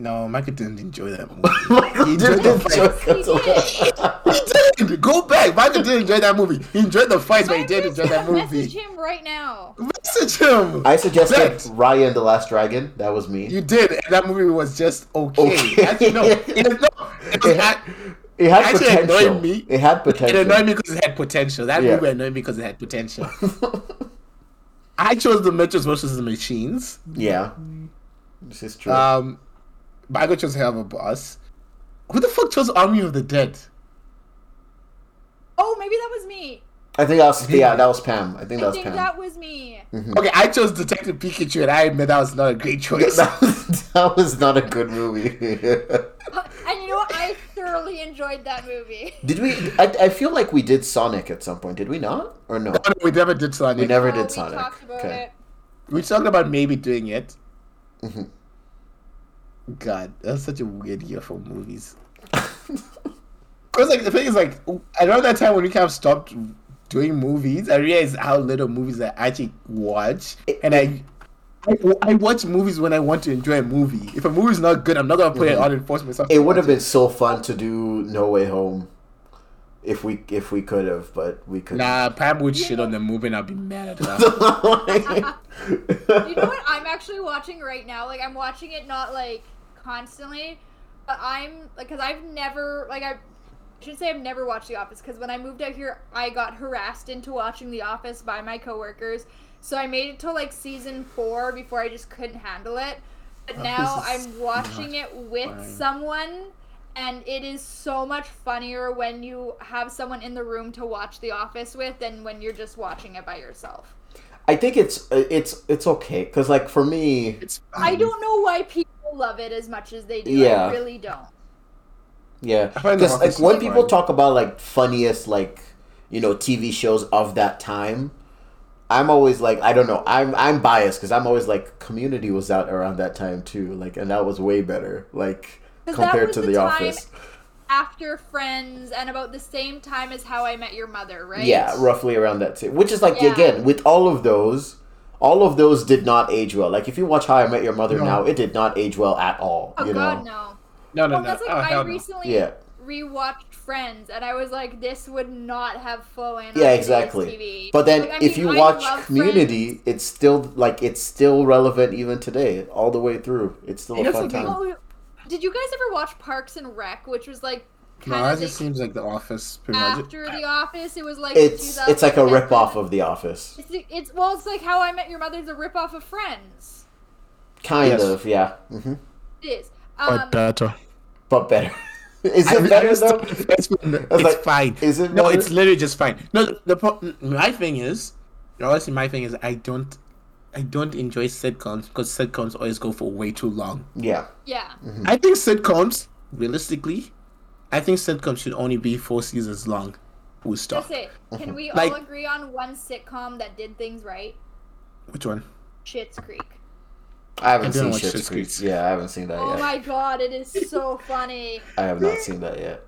No, Michael didn't enjoy that movie. He enjoyed the fights. He did. Go back. Michael didn't enjoy that movie. He enjoyed the fights, but he didn't enjoy that movie. Message him right now. Message him. I suggested Next. Raya and the Last Dragon. That was me. You did. And that movie was just okay. okay. Actually, no. It, no it, was, it had, it had actually potential. It annoyed me. It had potential. It annoyed me because it had potential. That yeah. movie annoyed me because it had potential. I chose The Matrix versus the Machines. Yeah. This is true. Um, Michael chose Hell of a Boss. Who the fuck chose Army of the Dead? Oh, maybe that was me. I think that was, yeah, that was Pam. I think that I was think Pam. I think that was me. Mm-hmm. Okay, I chose Detective Pikachu, and I admit that was not a great choice. that, was, that was not a good movie. And you know what? I thoroughly enjoyed that movie. Did we? I, I feel like we did Sonic at some point. Did we not? Or no? No, we never did Sonic. We never no, did Sonic. We talked about okay. it. We talked about maybe doing it. Mm-hmm. God, that's such a weird year for movies. Because like the thing is, like around that time when we kind of stopped doing movies, I realized how little movies I actually watch, and I, I, I watch movies when I want to enjoy a movie. If a movie's not good, I'm not gonna put mm-hmm. it on and force myself. It would have been it. so fun to do No Way Home, if we if we could have, but we couldn't. Nah, Pam would yeah. shit on the movie, and I'd be mad at her. You know what I'm actually watching right now? Like I'm watching it not like constantly, but I'm like because I've never like I. I should say I've never watched The Office because when I moved out here, I got harassed into watching The Office by my coworkers. So I made it till like season four before I just couldn't handle it. But oh, now I'm watching it with fine. someone, and it is so much funnier when you have someone in the room to watch The Office with than when you're just watching it by yourself. I think it's it's it's okay because like for me, it's I don't know why people love it as much as they do. Yeah. I really don't. Yeah, because like when people talk about like funniest like you know T V shows of that time, I'm always like I don't know I'm I'm biased because I'm always like Community was out around that time too like and that was way better like compared to The Office. After Friends and about the same time as How I Met Your Mother, right? Yeah, roughly around that same. Which is like yeah. again with all of those. All of those did not age well. Like if you watch How I Met Your Mother no. now, it did not age well at all. Oh you God, know? no. No, no, well, no. That's like, oh, I no. recently yeah. rewatched Friends, and I was like, this would not have flown yeah, on exactly. T V. But then, like, I mean, if you I watch Community, Friends. it's still like it's still relevant even today, all the way through. It's still it a fun like, time. Oh, did you guys ever watch Parks and Rec, which was like? No, it just like, seems like The Office. After much. The Office, it was like it's it's like a ripoff of The Office. It's, it's well, it's like How I Met Your Mother's a ripoff of Friends. Kind yes. of, yeah. Mm-hmm. It is. Um, but better. But better. Is it I, better I though? It's, it's like, fine. Is it? No, better? It's literally just fine. No, the, the my thing is, honestly, my thing is, I don't, I don't enjoy sitcoms because sitcoms always go for way too long. Yeah. Yeah. Mm-hmm. I think sitcoms, realistically, I think sitcoms should only be four seasons long. Full stop. That's it. Can mm-hmm. we all like, agree on one sitcom that did things right? Which one? Schitt's Creek. I haven't I seen Schitt's Creek. Yeah, I haven't seen that oh yet. Oh my god, it is so funny. I have not seen that yet.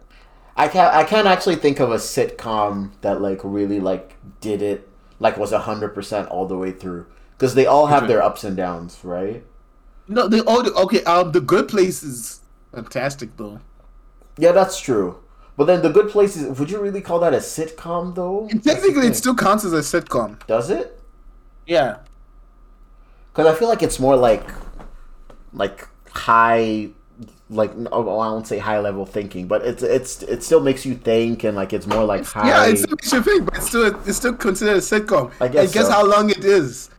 I can't. I can't actually think of a sitcom that like really like did it like was a hundred percent all the way through because they all have their ups and downs, right? No, they all do. Okay, um, The Good Place is fantastic though. Yeah, that's true. But then The Good Place is. Would you really call that a sitcom though? And technically, it still counts as a sitcom. Does it? Yeah. Because I feel like it's more like, like high, like oh, I won't say high level thinking, but it's it's it still makes you think and like it's more like high. Yeah, it still makes you think, but it's still it's still considered a sitcom. I guess. And guess so. How long it is?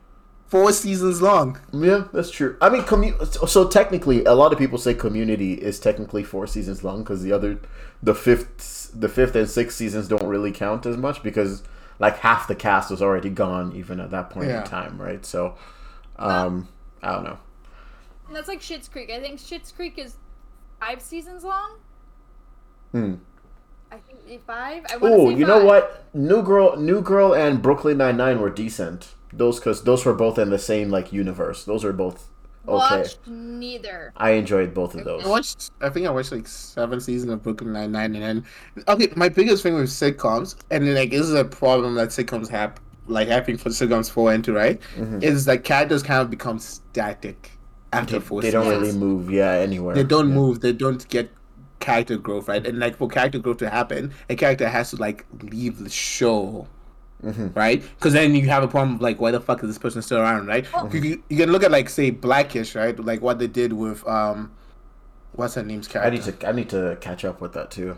Four seasons long. Yeah, that's true. I mean, commu- so technically, a lot of people say Community is technically four seasons long because the other, the fifth, the fifth and sixth seasons don't really count as much because like half the cast was already gone even at that point yeah. in time, right? So. Um, I don't know. And that's like Schitt's Creek. I think Schitt's Creek is five seasons long. Hmm. I think five. I want to say five. You know what? New Girl, New Girl, and Brooklyn Nine Nine were decent. Those because those were both in the same like universe. Those are both okay. Watched neither. I enjoyed both of those. I watched. I think I watched like seven seasons of Brooklyn Nine Nine, and then okay. My biggest thing with sitcoms, and like this is a problem that sitcoms have. Like I think for sitcoms four and two, right? Mm-hmm. Is that characters kind of become static. after they, four they seasons. They don't really move, yeah, anywhere. They don't yeah. move. They don't get character growth, right? And, like, for character growth to happen, a character has to, like, leave the show, mm-hmm. right? Because then you have a problem of, like, why the fuck is this person still around, right? Mm-hmm. You, you can look at, like, say, Blackish, right? Like, what they did with, um, what's her name's character? I need to, I need to catch up with that, too.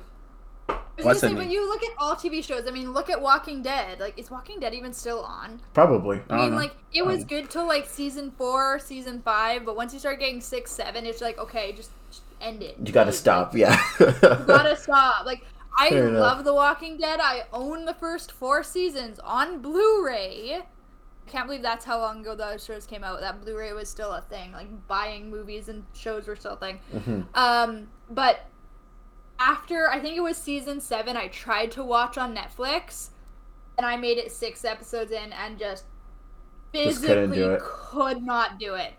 What's her name? When you look at all T V shows, I mean, look at Walking Dead. Like, is Walking Dead even still on? Probably. I, I mean, know. like, it was good till like season four, season five, but once you start getting six, seven, it's like, okay, just end it. You gotta stop, yeah. You gotta stop. Like, I Fair love enough. The Walking Dead. I own the first four seasons on Blu-ray. I can't believe that's how long ago those shows came out. That Blu-ray was still a thing. Like, buying movies and shows were still a thing. Mm-hmm. Um, but... After, I think it was season seven, I tried to watch on Netflix, and I made it six episodes in and just physically just could not do it.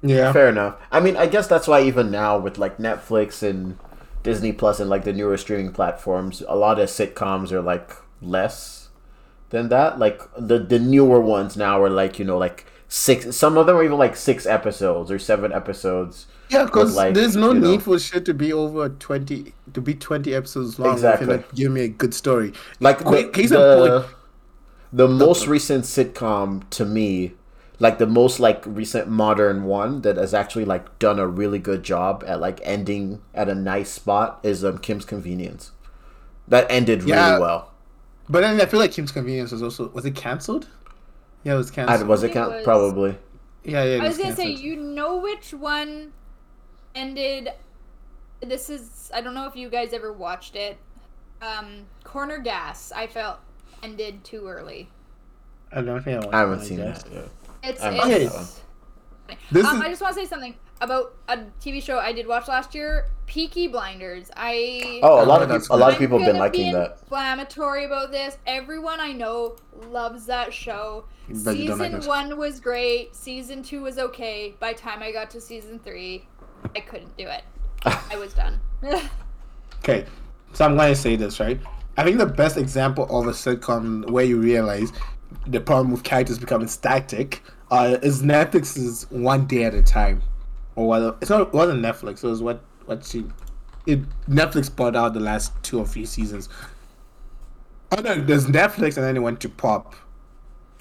Yeah. Fair enough. I mean, I guess that's why even now with, like, Netflix and Disney Plus and, like, the newer streaming platforms, a lot of sitcoms are, like, less than that. Like, the, the newer ones now are, like, you know, like, six, some of them are even, like, six episodes or seven episodes. Yeah, because like, there's no need know. for shit to be over twenty to be twenty episodes long. Exactly, if you, like, give me a good story. Like Wait, the, the, point, the the most recent sitcom to me, like the most like recent modern one that has actually like done a really good job at like ending at a nice spot is um, Kim's Convenience. That ended yeah, really well. But then I feel like Kim's Convenience was also was it canceled? Yeah, it was canceled. I, was it canceled? Probably. Yeah, yeah. It I was, was gonna canceled. say you know which one. Ended. This is. I don't know if you guys ever watched it. Um, Corner Gas. I felt ended too early. I don't think I, watched I haven't seen that. It's. I, it's, it's that um, is... I just want to say something about a T V show I did watch last year, Peaky Blinders. I. Oh, a lot of people, a lot of people have been liking be that. Inflammatory about this. Everyone I know loves that show. But season one was great. Season two was okay. By the time I got to season three. I couldn't do it. I was done. Okay, so I'm going to say this, right? I think the best example of a sitcom where you realize the problem with characters becoming static uh, is Netflix's One Day at a Time. Or whether, it's not, it wasn't Netflix, it was what, what she... It, Netflix bought out the last two or three seasons. Oh no, there's Netflix and then it went to Pop.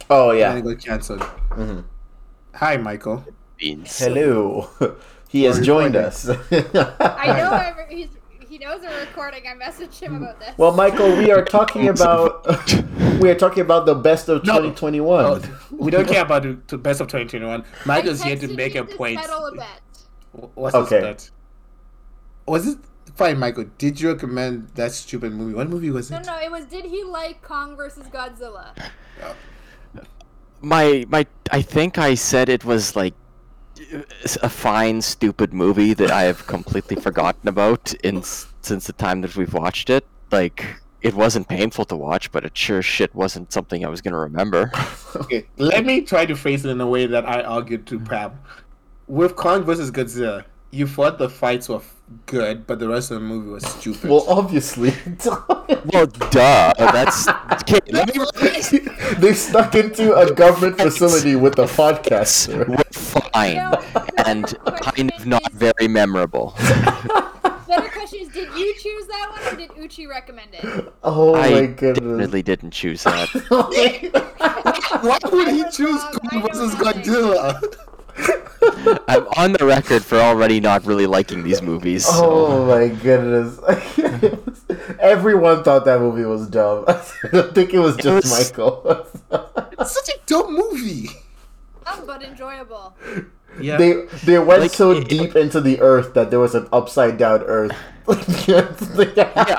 Oh yeah. And then it got cancelled. Mm-hmm. Hi, Michael. Beans. Hello. He has joined us. I know I re- he's, he knows we're recording. I messaged him about this. Well, Michael, we are talking about we are talking about the best of no, twenty twenty-one. No, we don't care about the, the best of twenty twenty-one. Michael's here to make a point. Settle a bet. What's okay. his bet? Was it fine, Michael? Did you recommend that stupid movie? What movie was no, it? No, no, it was. Did he like Kong versus Godzilla? Oh. My my, I think I said it was like. A fine, stupid movie that I have completely forgotten about in since the time that we've watched it. Like, it wasn't painful to watch, but it sure shit wasn't something I was going to remember. Okay, let me try to phrase it in a way that I argued to Pam. With Kong versus Godzilla, you thought the fights were good, but the rest of the movie was stupid. Well, obviously. Well, duh. That's... They stuck into a government facility with a podcaster. Fine, you know, and kind of not is, very memorable. Better question is, did you choose that one, or did Uchi recommend it? Oh I my goodness. I definitely didn't choose that. Why would he choose Kong versus Godzilla? I'm on the record for already not really liking these movies. So. Oh my goodness. Everyone thought that movie was dumb. I don't think it was just it was, Michael. It's such a dumb movie. Um, but enjoyable. Yeah. They they went like, so it, deep into the earth that there was an upside down earth. Yeah,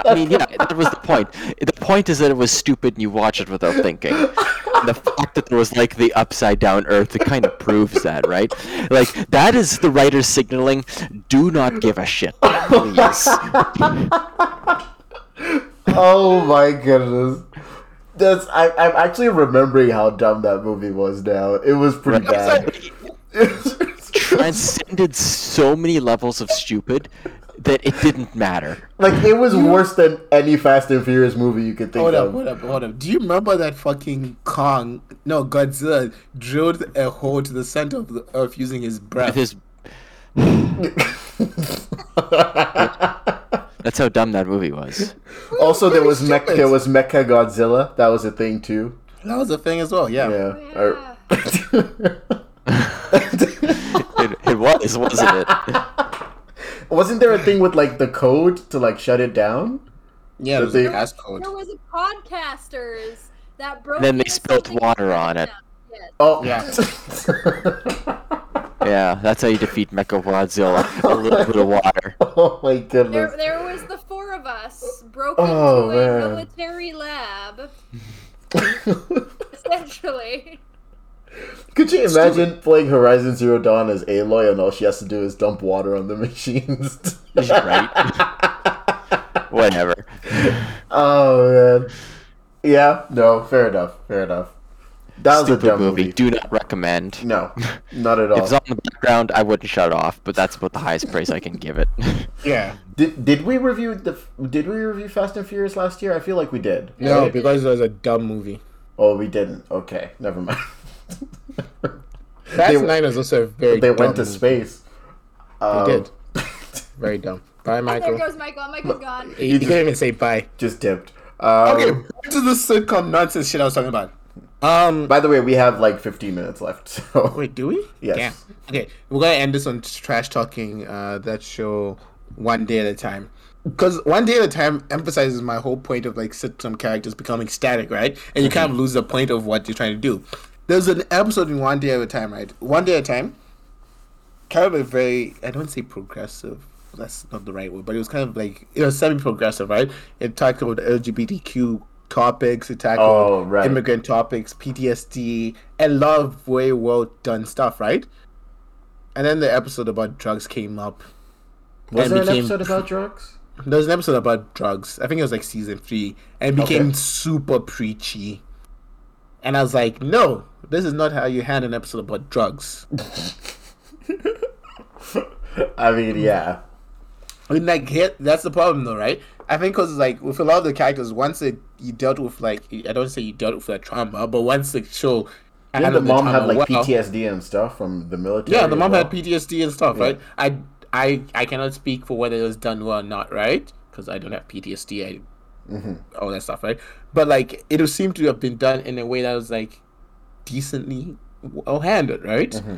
I mean, yeah, that was the point. The point is that it was stupid and you watch it without thinking. And the fact that there was like the upside down earth, it kind of proves that, right? Like, that is the writer signaling, do not give a shit, please. Oh my goodness. That's, I, I'm actually remembering how dumb that movie was now. It was pretty right. bad. It transcended so many levels of stupid that it didn't matter. Like, it was worse than any Fast and Furious movie you could think hold of. Hold up, hold up, hold up. Do you remember that fucking Kong, no, Godzilla, drilled a hole to the center of the earth using his breath? His... That's how dumb that movie was. Also, there was, me- there was Mecha Godzilla. That was a thing, too. That was a thing as well, yeah. Yeah. it, it was, wasn't it? Wasn't there a thing with, like, the code to, like, shut it down? Yeah, so there was a passcode. There was a podcasters that broke... Then they spilled water on it. Yes. Oh, yeah. Yeah, that's how you defeat Mechagodzilla. A little bit of water. Oh, my goodness. There, there was the four of us broke oh, into man. a military lab. Essentially. Could you imagine Stupid. playing Horizon Zero Dawn as Aloy and all she has to do is dump water on the machines? Right. Whatever. Oh, man. Yeah, no, fair enough, fair enough. That Stupid was a dumb movie. movie. Do not recommend. No, not at all. If it's on the background, I wouldn't shut it off, but that's about the highest praise I can give it. Yeah. Did did we review the? Did we review Fast and Furious last year? I feel like we did. No, right? Because it was a dumb movie. Oh, we didn't. Okay, never mind. Fast Nine is also very. They dumb went to space. They um, did. Very dumb. Bye, Michael. Oh, there goes Michael. Michael's gone. You, you just, couldn't even say bye. Just dipped. Um, okay, back to the sitcom nonsense shit I was talking about. Um. By the way, we have like fifteen minutes left. So. Wait, do we? Yes. Damn. Okay, we're gonna end this on trash talking uh, that show One Day at a Time, because One Day at a Time emphasizes my whole point of like sitcom characters becoming static, right? And you mm-hmm. kind of lose the point of what you're trying to do. There's an episode in One Day at a Time, right? One Day at a Time, kind of a very, I don't say progressive, that's not the right word, but it was kind of like, you know, semi-progressive, right? It talked about L G B T Q topics, it tackled oh, right. immigrant topics, P T S D, and a lot of very well-done stuff, right? And then the episode about drugs came up. Was there became, an episode about drugs? There was an episode about drugs. I think it was like season three, and it became okay. super preachy. And I was like, no, this is not how you had an episode about drugs. I mean, yeah. I mean, like, here, that's the problem, though, right? I think because, like, with a lot of the characters, once it, you dealt with, like, I don't say you dealt with that trauma, but once the show... Yeah, the mom the had, like, well, P T S D and stuff from the military. Yeah, the mom well. had P T S D and stuff, yeah. right? I, I, I cannot speak for whether it was done well or not, right? Because I don't have P T S D, I... Mm-hmm. all that stuff, right? But like it seemed to have been done in a way that was like decently well handled, right? Mm-hmm.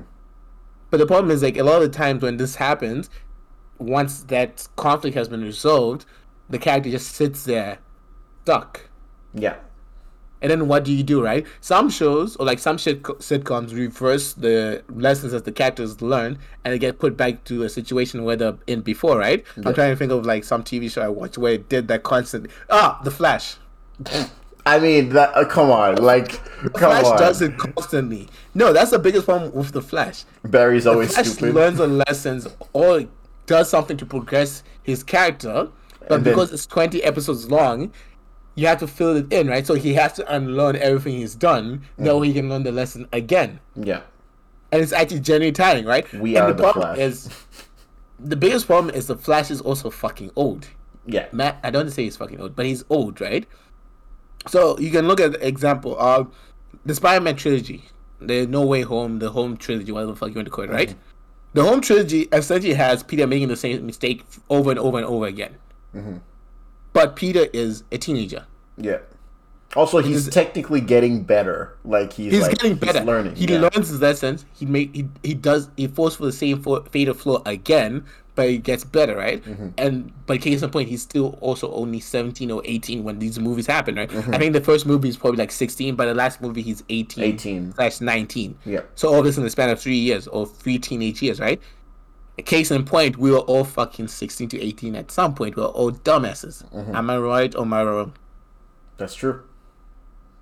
But the problem is like a lot of the times when this happens, once that conflict has been resolved, the character just sits there stuck. Yeah. And then what do you do, right? Some shows or like some shit sitcoms reverse the lessons that the characters learn and they get put back to a situation where they're in before, right? Yeah. I'm trying to think of like some T V show I watched where it did that constantly. Ah, The Flash. I mean, that, uh, come on, like, come Flash on. does it constantly. No, that's the biggest problem with The Flash. Barry's the always Flash stupid. Learns the lessons or does something to progress his character, but and because then... it's twenty episodes long. You have to fill it in, right? So he has to unlearn everything he's done. Mm. Now he can learn the lesson again. Yeah. And it's actually genuinely tiring, right? We and are the, the problem Flash. Is, the biggest problem is the Flash is also fucking old. Yeah. Matt, I don't say he's fucking old, but he's old, right? So you can look at the example of the Spider-Man trilogy. The No Way Home, the Home trilogy, whatever the fuck you want to call it, right? Mm-hmm. The Home trilogy essentially has Peter making the same mistake over and over and over again. Mm-hmm. But Peter is a teenager. Yeah. Also, he's, he's technically getting better. Like he's, he's like, getting better. He's learning. He yeah. learns his lessons. He make he, he does he falls for the same fatal flaw again, but he gets better, right? Mm-hmm. And but case in point, he's still also only seventeen or eighteen when these movies happen, right? Mm-hmm. I think the first movie is probably like sixteen, but the last movie he's eighteen, eighteen slash nineteen. Yeah. So all this in the span of three years or three teenage years, right? Case in point, we were all fucking sixteen to eighteen at some point. We were all dumbasses. Mm-hmm. Am I right or am I wrong? That's true.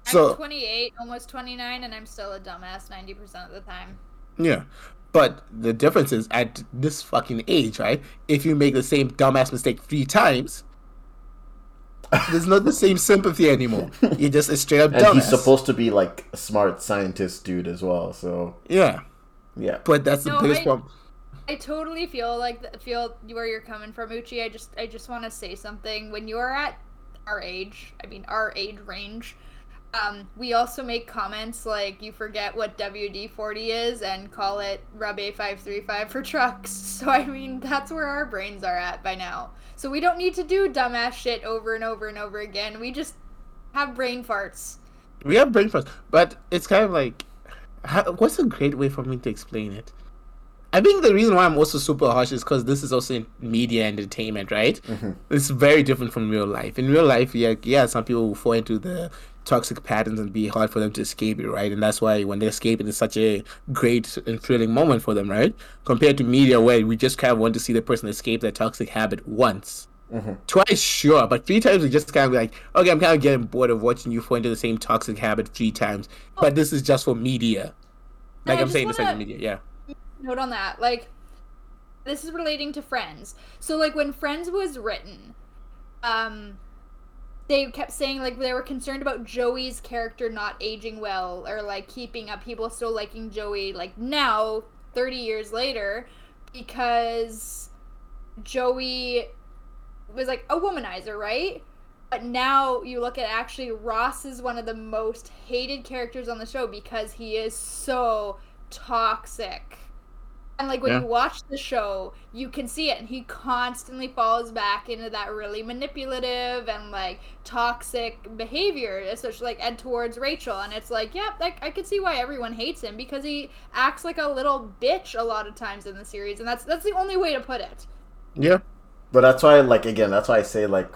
I'm so, twenty-eight, almost twenty-nine, and I'm still a dumbass ninety percent of the time. Yeah. But the difference is at this fucking age, right? If you make the same dumbass mistake three times, there's not the same sympathy anymore. You're just a straight up dumbass. And he's supposed to be like a smart scientist dude as well, so. Yeah. Yeah. But that's the no, biggest I... problem. I totally feel like feel where you're coming from, Uchi. I just I just want to say something. When you're at our age, I mean our age range, um, we also make comments like you forget what W D forty is and call it Rub A five thirty-five for trucks. So I mean that's where our brains are at by now. So we don't need to do dumbass shit over and over and over again. We just have brain farts. We have brain farts, but it's kind of like, how, what's a great way for me to explain it? I think the reason why I'm also super harsh is because this is also in media entertainment, right? Mm-hmm. It's very different from real life. In real life, yeah, yeah, some people will fall into the toxic patterns and be hard for them to escape it, right? And that's why when they escape it, it's such a great and thrilling moment for them, right? Compared to media where we just kind of want to see the person escape their toxic habit once. Mm-hmm. Twice, sure, but three times we just kind of like, okay, I'm kind of getting bored of watching you fall into the same toxic habit three times. Oh. But this is just for media. Like I I'm saying, wanna... this like media, yeah. Note on that, like this is relating to Friends. So like when Friends was written, um they kept saying like they were concerned about Joey's character not aging well or like keeping up, people still liking Joey like now thirty years later, because Joey was like a womanizer, right? But now you look at actually Ross is one of the most hated characters on the show because he is so toxic. And, like, when yeah. you watch the show, you can see it. And he constantly falls back into that really manipulative and, like, toxic behavior, especially, like, and towards Rachel. And it's like, yep, yeah, like, I can see why everyone hates him, because he acts like a little bitch a lot of times in the series. And that's that's the only way to put it. Yeah. But that's why, like, again, that's why I say, like,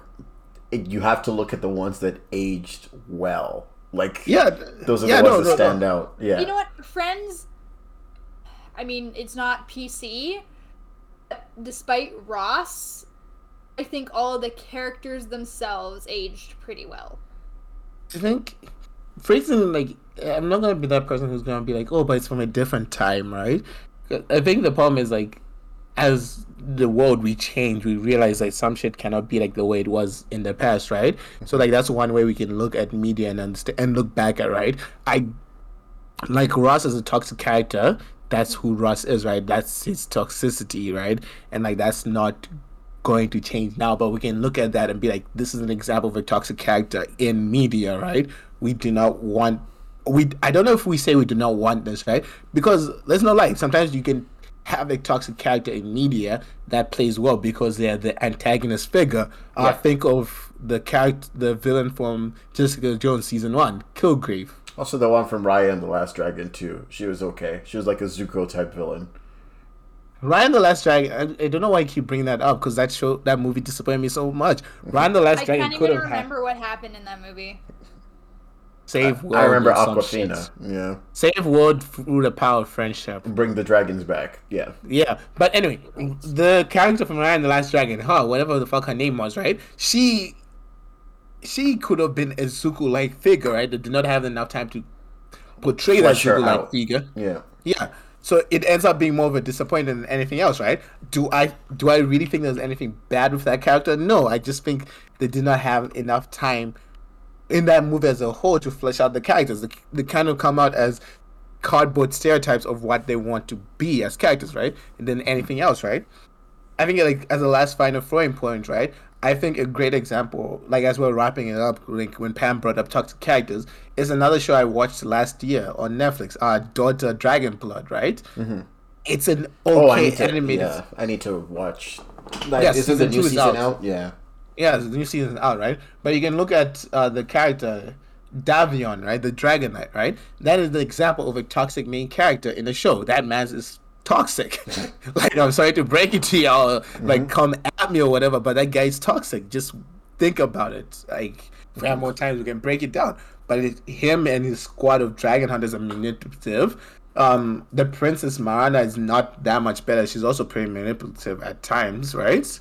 it, you have to look at the ones that aged well. Like, yeah, those are yeah, the ones no, that no, stand no. out. Yeah. You know what? Friends... I mean, it's not P C. Despite Ross, I think all the characters themselves aged pretty well. I think, for example, like, I'm not going to be that person who's going to be like, oh, but it's from a different time, right? I think the problem is, like, as the world we change, we realize like some shit cannot be like the way it was in the past, right? So, like, that's one way we can look at media and understand and look back at, right? I, like, Ross is a toxic character. That's who Ross is, right? That's his toxicity, right? And like that's not going to change now, but we can look at that and be like, this is an example of a toxic character in media, right? We do not want we I don't know if we say we do not want this, right? Because let's not lie, sometimes you can have a toxic character in media that plays well because they're the antagonist figure. Yeah. I think of the character the villain from Jessica Jones season one, Kilgrave. Also, the one from Raya and the Last Dragon, too. She was okay. She was like a Zuko-type villain. Raya and the Last Dragon, I, I don't know why I keep bringing that up, because that show, that movie disappointed me so much. Raya and the Last I Dragon could have I can't even remember ha- what happened in that movie. Save world. I remember Aquafina. Yeah. Save world through the power of friendship. Bring the dragons back. Yeah. Yeah. But anyway, the character from Raya and the Last Dragon, huh, whatever the fuck her name was, right? She... She could have been a Zuko-like figure, right? They did not have enough time to portray that Zuko-like figure. Yeah. Yeah. So it ends up being more of a disappointment than anything else, right? Do I do I really think there's anything bad with that character? No, I just think they did not have enough time in that movie as a whole to flesh out the characters. They, they kind of come out as cardboard stereotypes of what they want to be as characters, right? And then anything else, right? I think, like, as a last final throwing point, right? I think a great example, like as we're wrapping it up, like when Pam brought up toxic characters, is another show I watched last year on Netflix, Our Daughter Dragonblood, right? Mm-hmm. It's an okay oh, I need to, animated. Yeah, I need to watch. Like, yes, isn't the new season out? out? Yeah, yeah, the new season's out, right? But you can look at uh, the character Davion, right, the Dragon Knight, right? That is the example of a toxic main character in the show. That man is. Toxic. Like, I'm sorry to break it to y'all, like, mm-hmm. come at me or whatever, but that guy's toxic. Just think about it. Like, we have more times we can break it down. But it, him and his squad of dragon hunters are manipulative. Um, the Princess Marana is not that much better. She's also pretty manipulative at times, right?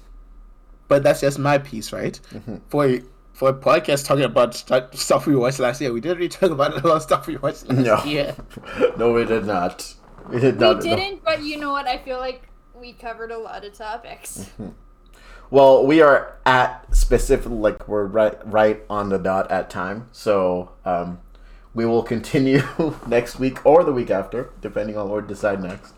But that's just my piece, right? Mm-hmm. For for a podcast talking about st- stuff we watched last year, we didn't really talk about a lot of stuff we watched last no. year. No, we did not. We, did we didn't, enough. But you know what? I feel like we covered a lot of topics. Mm-hmm. Well, we are at specific, like we're right, right on the dot at time. So um, we will continue next week or the week after, depending on what we decide next.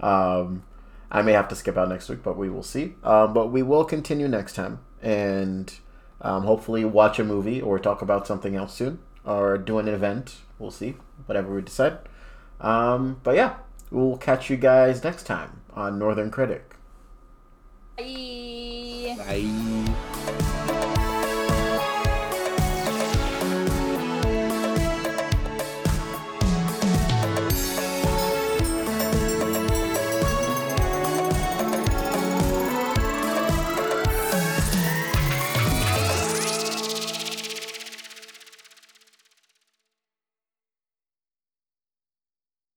Um, I may have to skip out next week, but we will see. Um, but we will continue next time and um, hopefully watch a movie or talk about something else soon or do an event. We'll see, whatever we decide. Um, but yeah, we'll catch you guys next time on Northern Critic. Bye. Bye.